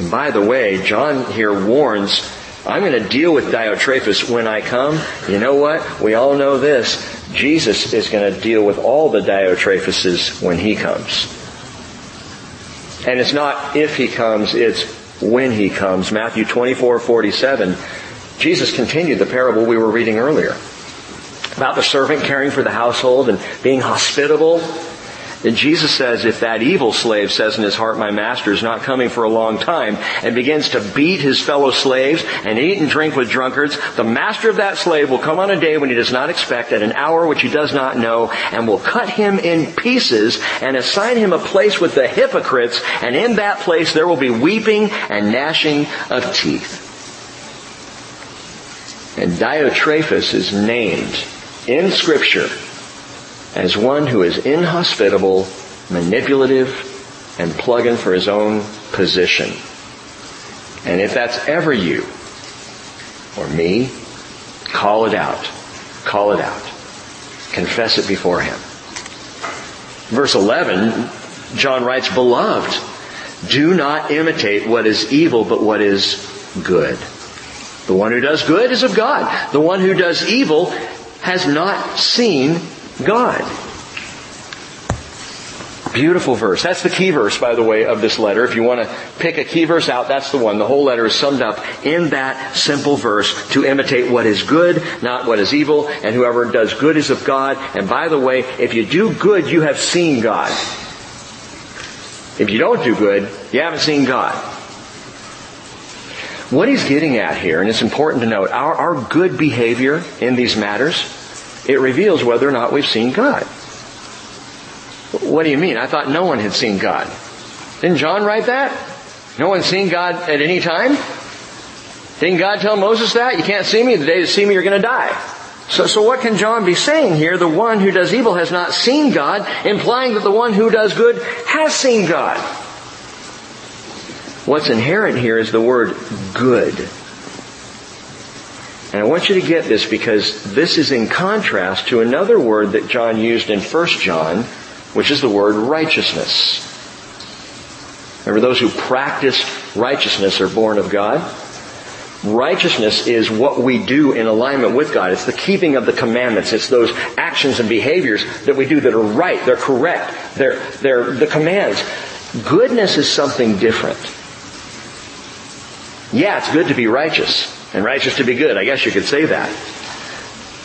And by the way, John here warns, I'm going to deal with Diotrephes when I come. You know what? We all know this. Jesus is going to deal with all the Diotrepheses when He comes. And it's not if He comes, it's when He comes. Matthew twenty-four forty-seven. Jesus continued the parable we were reading earlier about the servant caring for the household and being hospitable. And Jesus says, if that evil slave says in his heart, my master is not coming for a long time, and begins to beat his fellow slaves and eat and drink with drunkards, the master of that slave will come on a day when he does not expect, at an hour which he does not know, and will cut him in pieces and assign him a place with the hypocrites, and in that place there will be weeping and gnashing of teeth. And Diotrephes is named in Scripture as one who is inhospitable, manipulative, and plugging for his own position. And if that's ever you or me, call it out. Call it out. Confess it before Him. Verse eleven, John writes, Beloved, do not imitate what is evil, but what is good. The one who does good is of God. The one who does evil has not seen God. Beautiful verse. That's the key verse, by the way, of this letter. If you want to pick a key verse out, that's the one. The whole letter is summed up in that simple verse, to imitate what is good, not what is evil, and whoever does good is of God. And by the way, if you do good, you have seen God. If you don't do good, you haven't seen God. What he's getting at here, and it's important to note, our, our good behavior in these matters, it reveals whether or not we've seen God. What do you mean? I thought no one had seen God. Didn't John write that? No one's seen God at any time? Didn't God tell Moses that? You can't see me. The day you see me, you're going to die. So, so what can John be saying here? The one who does evil has not seen God, implying that the one who does good has seen God. What's inherent here is the word good. And I want you to get this, because this is in contrast to another word that John used in First John, which is the word righteousness. Remember, those who practice righteousness are born of God. Righteousness is what we do in alignment with God. It's the keeping of the commandments. It's those actions and behaviors that we do that are right, they're correct, they're, they're the commands. Goodness is something different. Yeah, it's good to be righteous, and righteous to be good. I guess you could say that.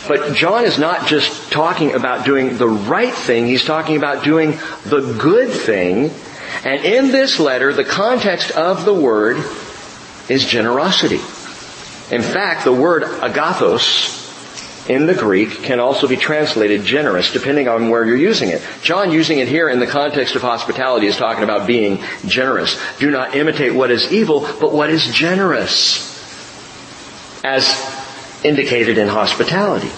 But John is not just talking about doing the right thing. He's talking about doing the good thing. And in this letter, the context of the word is generosity. In fact, the word agathos in the Greek can also be translated generous, depending on where you're using it. John, using it here in the context of hospitality, is talking about being generous. Do not imitate what is evil, but what is generous, as indicated in hospitality.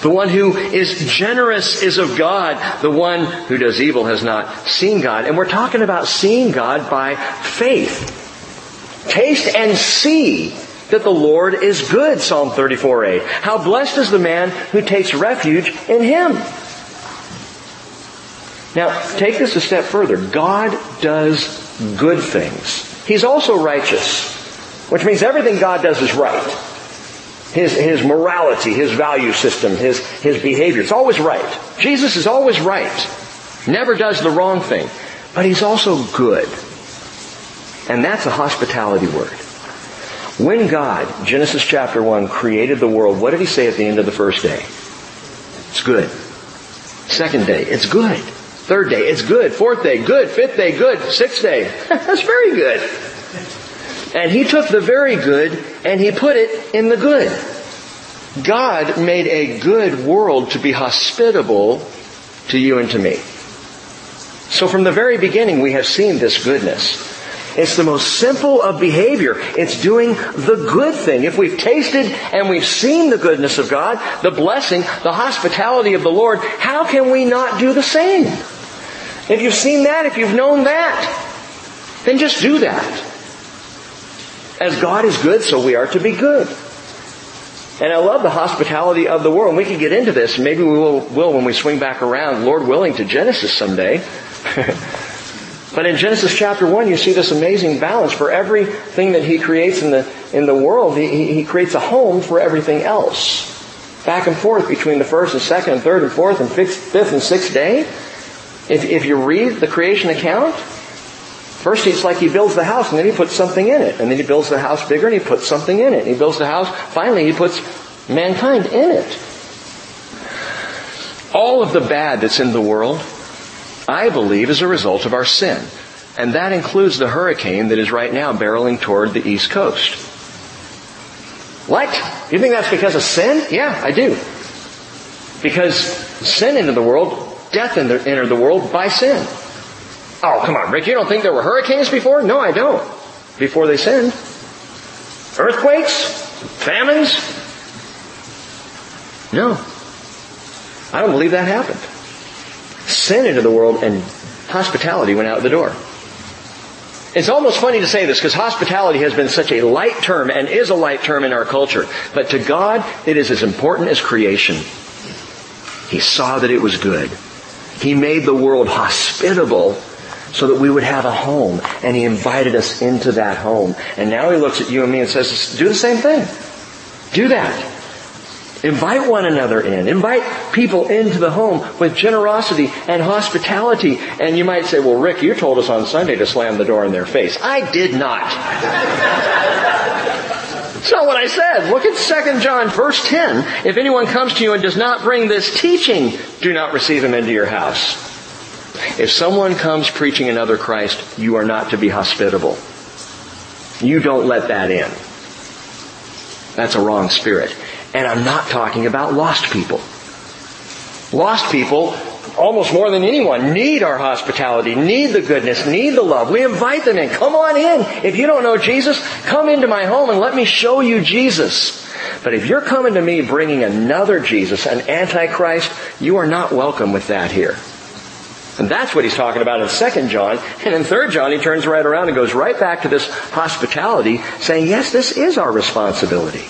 The one who is generous is of God. The one who does evil has not seen God. And we're talking about seeing God by faith. Taste and see that the Lord is good, Psalm thirty-four eight. How blessed is the man who takes refuge in Him. Now, take this a step further. God does good things. He's also righteous, which means everything God does is right. His, his morality, his value system, his, his behavior, it's always right. Jesus is always right. Never does the wrong thing. But He's also good. And that's a hospitality word. When God, Genesis chapter one, created the world, what did He say at the end of the first day? It's good. Second day, it's good. Third day, it's good. Fourth day, good. Fifth day, good. Sixth day, that's very good. And He took the very good and He put it in the good. God made a good world to be hospitable to you and to me. So from the very beginning, we have seen this goodness. It's the most simple of behavior. It's doing the good thing. If we've tasted and we've seen the goodness of God, the blessing, the hospitality of the Lord, how can we not do the same? If you've seen that, if you've known that, then just do that. As God is good, so we are to be good. And I love the hospitality of the world. We could get into this. Maybe we will, will when we swing back around, Lord willing, to Genesis someday. But in Genesis chapter one, you see this amazing balance. For everything that He creates in the in the world, he, he creates a home for everything else. Back and forth between the first and second and third and fourth and fifth, fifth and sixth day. If, if you read the creation account, first it's like He builds the house and then He puts something in it. And then He builds the house bigger and He puts something in it. He builds the house, finally He puts mankind in it. All of the bad that's in the world, I believe, is a result of our sin. And that includes the hurricane that is right now barreling toward the East Coast. What? You think that's because of sin? Yeah, I do. Because sin entered the world, death entered the world by sin. Oh, come on, Rick, you don't think there were hurricanes before? No, I don't. Before they sinned. Earthquakes? Famines? No. I don't believe that happened. Sin into the world and hospitality went out the door. It's almost funny to say this because hospitality has been such a light term and is a light term in our culture. But to God, it is as important as creation. He saw that it was good. He made the world hospitable so that we would have a home. And He invited us into that home. And now He looks at you and me and says, do the same thing. Do that. Invite one another in. Invite people into the home with generosity and hospitality. And you might say, well, Rick, you told us on Sunday to slam the door in their face. I did not. That's not what I said. Look at Second John verse ten. If anyone comes to you and does not bring this teaching, do not receive him into your house. If someone comes preaching another Christ, you are not to be hospitable. You don't let that in. That's a wrong spirit. And I'm not talking about lost people. Lost people, almost more than anyone, need our hospitality, need the goodness, need the love. We invite them in. Come on in. If you don't know Jesus, come into my home and let me show you Jesus. But if you're coming to me bringing another Jesus, an antichrist, you are not welcome with that here. And that's what he's talking about in Second John. And in Third John, he turns right around and goes right back to this hospitality, saying, yes, this is our responsibility.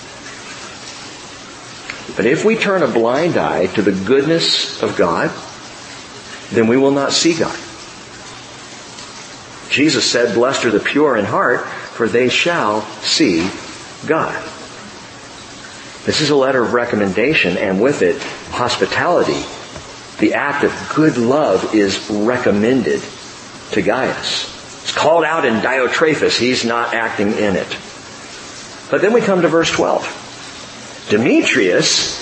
But if we turn a blind eye to the goodness of God, then we will not see God. Jesus said, blessed are the pure in heart, for they shall see God. This is a letter of recommendation, and with it, hospitality. The act of good love is recommended to Gaius. It's called out in Diotrephes. He's not acting in it. But then we come to verse twelve. Demetrius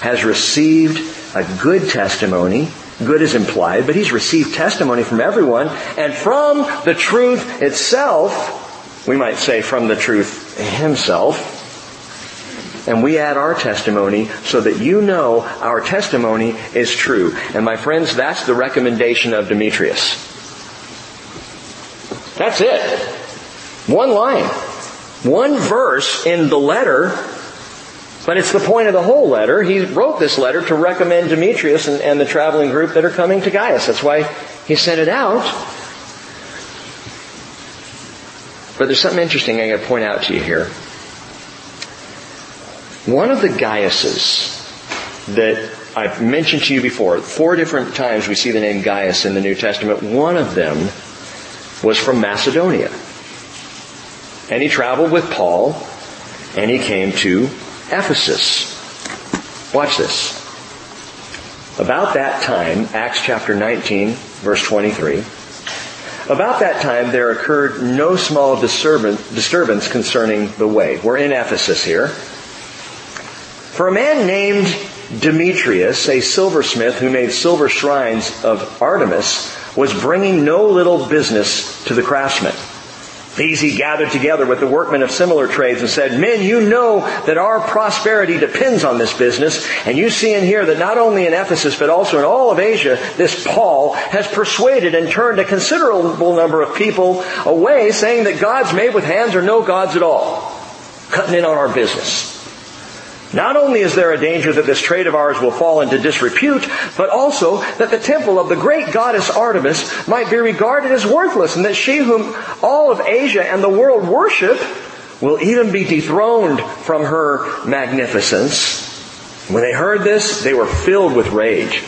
has received a good testimony. Good is implied, but he's received testimony from everyone. And from the truth itself, we might say from the truth himself, and we add our testimony so that you know our testimony is true. And my friends, that's the recommendation of Demetrius. That's it. One line. One verse in the letter. But it's the point of the whole letter. He wrote this letter to recommend Demetrius and, and the traveling group that are coming to Gaius. That's why he sent it out. But there's something interesting I got to point out to you here. One of the Gaiuses that I've mentioned to you before, four different times we see the name Gaius in the New Testament. One of them was from Macedonia. And he traveled with Paul, and he came to Ephesus. Watch this. About that time, Acts chapter nineteen, verse twenty-three, about that time there occurred no small disturbance concerning the way. We're in Ephesus here. For a man named Demetrius, a silversmith who made silver shrines of Artemis, was bringing no little business to the craftsmen. These he gathered together with the workmen of similar trades and said, "Men, you know that our prosperity depends on this business, and you see in here that not only in Ephesus but also in all of Asia, this Paul has persuaded and turned a considerable number of people away, saying that gods made with hands are no gods at all." Cutting in on our business. Not only is there a danger that this trade of ours will fall into disrepute, but also that the temple of the great goddess Artemis might be regarded as worthless, and that she whom all of Asia and the world worship will even be dethroned from her magnificence. When they heard this, they were filled with rage.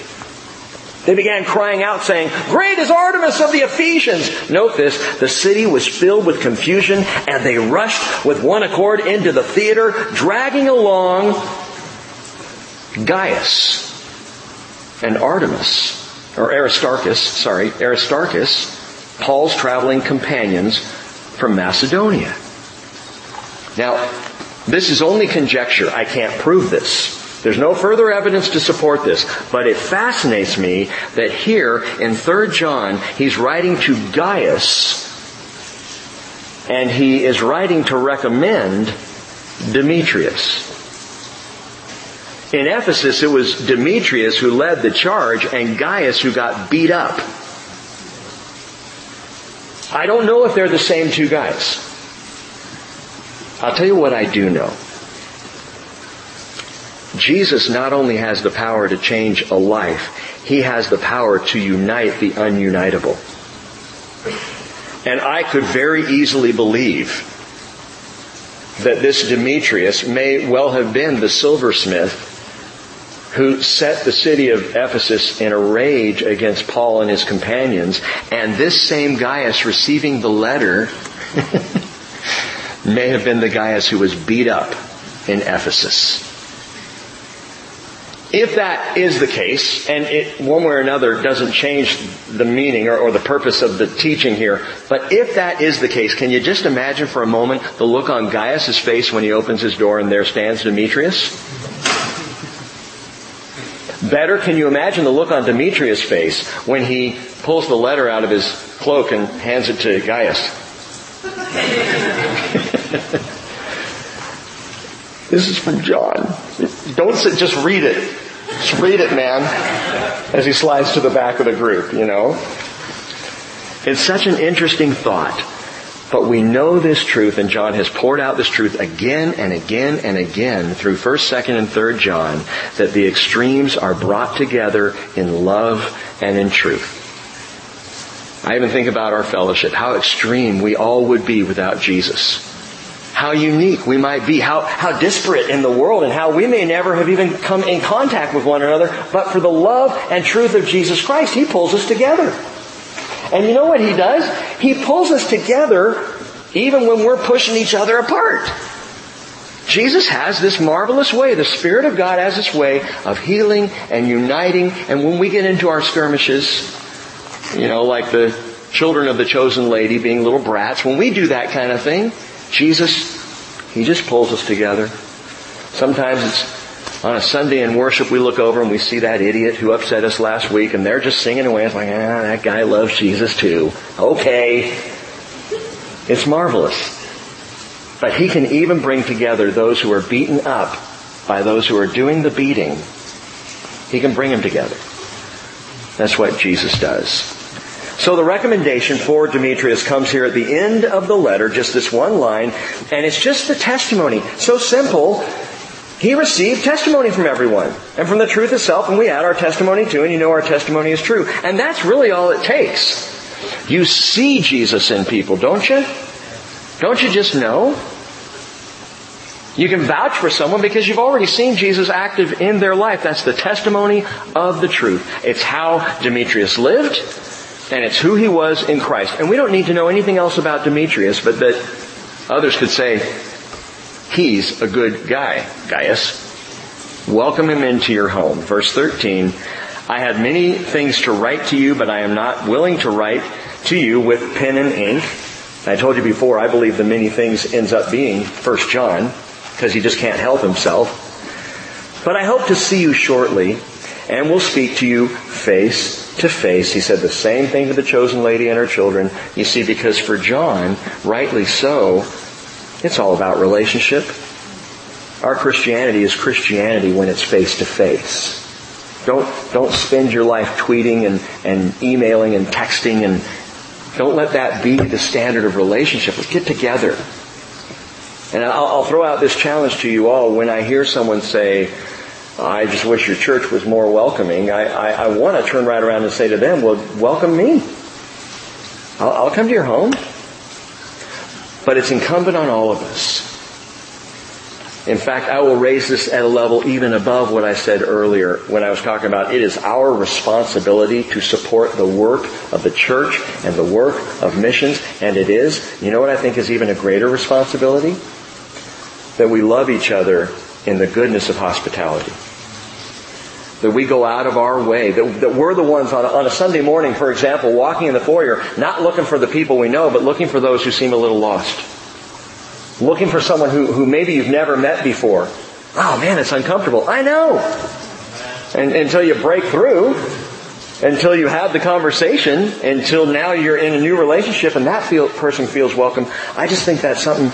They began crying out, saying, "Great is Artemis of the Ephesians!" Note this, the city was filled with confusion, and they rushed with one accord into the theater, dragging along Gaius and Artemis, or Aristarchus, sorry, Aristarchus, Paul's traveling companions from Macedonia. Now, this is only conjecture. I can't prove this. There's no further evidence to support this, but it fascinates me that here in Third John, he's writing to Gaius, and he is writing to recommend Demetrius. In Ephesus, it was Demetrius who led the charge, and Gaius who got beat up. I don't know if they're the same two guys. I'll tell you what I do know. Jesus not only has the power to change a life, He has the power to unite the ununitable. And I could very easily believe that this Demetrius may well have been the silversmith who set the city of Ephesus in a rage against Paul and his companions, and this same Gaius receiving the letter may have been the Gaius who was beat up in Ephesus. If that is the case, and it one way or another doesn't change the meaning or, or the purpose of the teaching here, but if that is the case, can you just imagine for a moment the look on Gaius' face when he opens his door and there stands Demetrius? Better, can you imagine the look on Demetrius' face when he pulls the letter out of his cloak and hands it to Gaius? This is from John. Don't sit, just read it. Just read it, man. As he slides to the back of the group, you know. It's such an interesting thought. But we know this truth, and John has poured out this truth again and again and again through First, Second, and Third John, that the extremes are brought together in love and in truth. I even think about our fellowship, how extreme we all would be without Jesus. How unique we might be, how, how disparate in the world, and how we may never have even come in contact with one another, but for the love and truth of Jesus Christ, He pulls us together. And you know what He does? He pulls us together even when we're pushing each other apart. Jesus has this marvelous way, the Spirit of God has this way of healing and uniting, and when we get into our skirmishes, you know, like the children of the chosen lady being little brats, when we do that kind of thing, Jesus, He just pulls us together. Sometimes it's on a Sunday in worship we look over and we see that idiot who upset us last week and they're just singing away. It's like, ah, that guy loves Jesus too. Okay. It's marvelous. But He can even bring together those who are beaten up by those who are doing the beating. He can bring them together. That's what Jesus does. So the recommendation for Demetrius comes here at the end of the letter, just this one line, and it's just the testimony. So simple, he received testimony from everyone, and from the truth itself, and we add our testimony too, and you know our testimony is true. And that's really all it takes. You see Jesus in people, don't you? Don't you just know? You can vouch for someone because you've already seen Jesus active in their life. That's the testimony of the truth. It's how Demetrius lived, and it's who he was in Christ. And we don't need to know anything else about Demetrius, but that others could say, he's a good guy, Gaius. Welcome him into your home. Verse thirteen, I had many things to write to you, but I am not willing to write to you with pen and ink. I told you before, I believe the many things ends up being First John. Because he just can't help himself. But I hope to see you shortly, and will speak to you face to face. He said the same thing to the chosen lady and her children. You see, because for John, rightly so, it's all about relationship. Our Christianity is Christianity when it's face to face. Don't don't spend your life tweeting and, and emailing and texting, and don't let that be the standard of relationship. Let's get together. And I'll, I'll throw out this challenge to you all. When I hear someone say, I just wish your church was more welcoming, I, I, I want to turn right around and say to them, well, welcome me. I'll, I'll come to your home. But it's incumbent on all of us. In fact, I will raise this at a level even above what I said earlier when I was talking about it is our responsibility to support the work of the church and the work of missions. And it is, you know what I think is even a greater responsibility? That we love each other in the goodness of hospitality. That we go out of our way. That, that we're the ones on a, on a Sunday morning, for example, walking in the foyer, not looking for the people we know, but looking for those who seem a little lost. Looking for someone who, who maybe you've never met before. Oh man, it's uncomfortable. I know! And until you break through, until you have the conversation, until now you're in a new relationship and that feel, person feels welcome. I just think that's something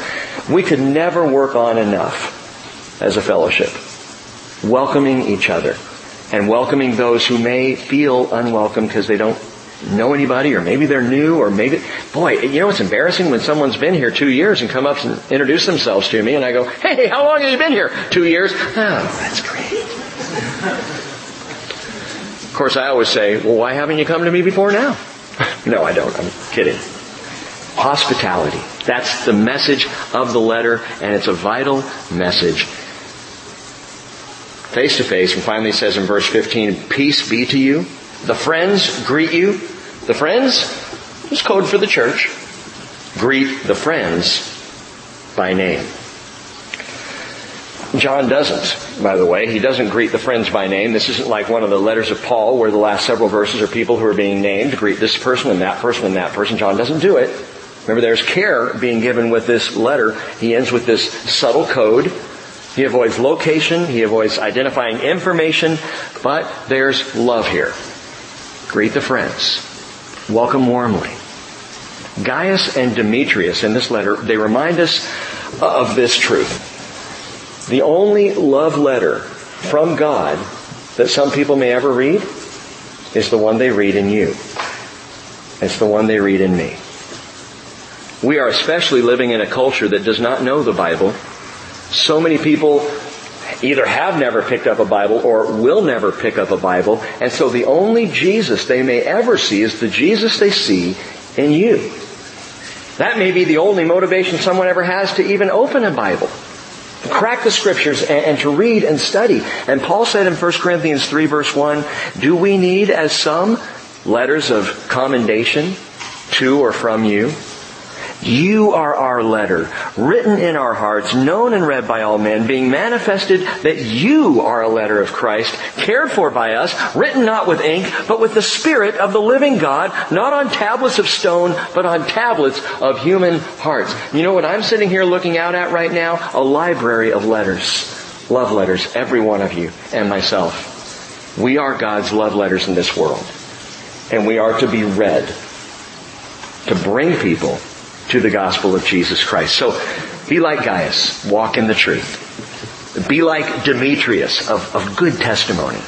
we could never work on enough as a fellowship. Welcoming each other. And welcoming those who may feel unwelcome because they don't know anybody, or maybe they're new, or maybe, boy, you know, it's embarrassing when someone's been here two years and come up and introduce themselves to me and I go, hey, how long have you been here? Two years. Oh, that's great. Of course, I always say, well, why haven't you come to me before now? No, I don't. I'm kidding. Hospitality. That's the message of the letter, and it's a vital message. Face to face, and finally it says in verse fifteen, peace be to you. The friends greet you. The friends is code for the church. Greet the friends by name. John doesn't, by the way. He doesn't greet the friends by name. This isn't like one of the letters of Paul where the last several verses are people who are being named. Greet this person and that person and that person. John doesn't do it. Remember, there's care being given with this letter. He ends with this subtle code. He avoids location. He avoids identifying information. But there's love here. Greet the friends. Welcome warmly. Gaius and Demetrius in this letter, they remind us of this truth. The only love letter from God that some people may ever read is the one they read in you. It's the one they read in me. We are especially living in a culture that does not know the Bible. So many people either have never picked up a Bible or will never pick up a Bible. And so the only Jesus they may ever see is the Jesus they see in you. That may be the only motivation someone ever has to even open a Bible, to crack the Scriptures and, and to read and study. And Paul said in First Corinthians three verse one, do we need as some letters of commendation to or from you? You are our letter, written in our hearts, known and read by all men, being manifested that you are a letter of Christ, cared for by us, written not with ink, but with the Spirit of the living God, not on tablets of stone, but on tablets of human hearts. You know what I'm sitting here looking out at right now? A library of letters. Love letters, every one of you and myself. We are God's love letters in this world. And we are to be read, to bring people to the gospel of Jesus Christ. So, be like Gaius, walk in the truth. Be like Demetrius, of, of good testimony.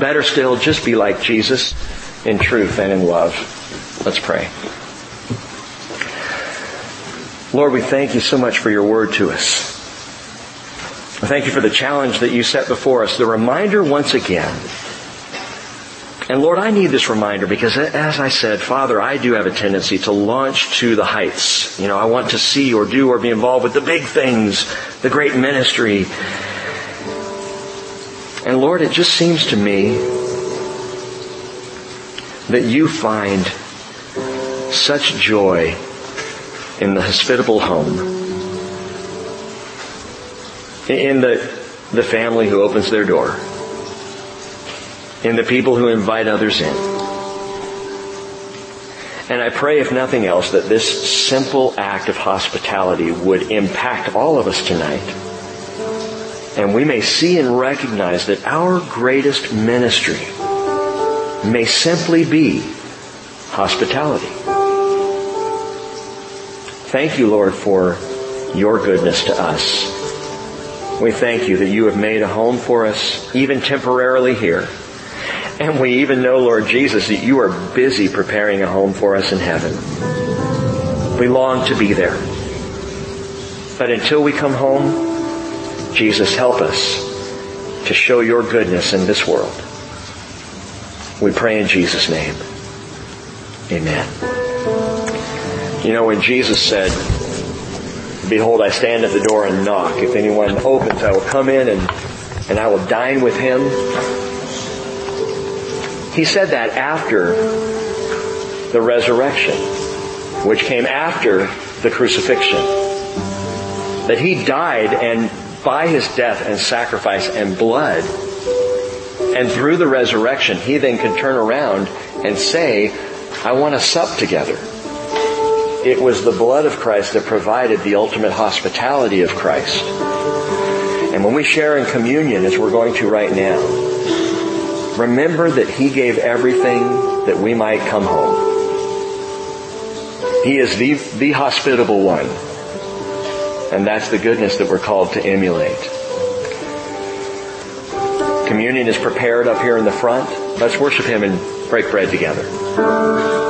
Better still, just be like Jesus, in truth and in love. Let's pray. Lord, we thank you so much for your word to us. Thank you for the challenge that you set before us, the reminder once again And Lord, I need this reminder because, as I said, Father, I do have a tendency to launch to the heights. You know, I want to see or do or be involved with the big things, the great ministry. And Lord, it just seems to me that you find such joy in the hospitable home, in the, the family who opens their door, in the people who invite others in. And I pray, if nothing else, that this simple act of hospitality would impact all of us tonight. And we may see and recognize that our greatest ministry may simply be hospitality. Thank you, Lord, for your goodness to us. We thank you that you have made a home for us, even temporarily here. And we even know, Lord Jesus, that you are busy preparing a home for us in heaven. We long to be there. But until we come home, Jesus, help us to show your goodness in this world. We pray in Jesus' name. Amen. You know, when Jesus said, "Behold, I stand at the door and knock. If anyone opens, I will come in and, and I will dine with him," he said that after the resurrection, which came after the crucifixion. That he died, and by his death and sacrifice and blood, and through the resurrection, he then could turn around and say, "I want to sup together." It was the blood of Christ that provided the ultimate hospitality of Christ. And when we share in communion, as we're going to right now, remember that he gave everything that we might come home. He is the, the hospitable one. And that's the goodness that we're called to emulate. Communion is prepared up here in the front. Let's worship him and break bread together.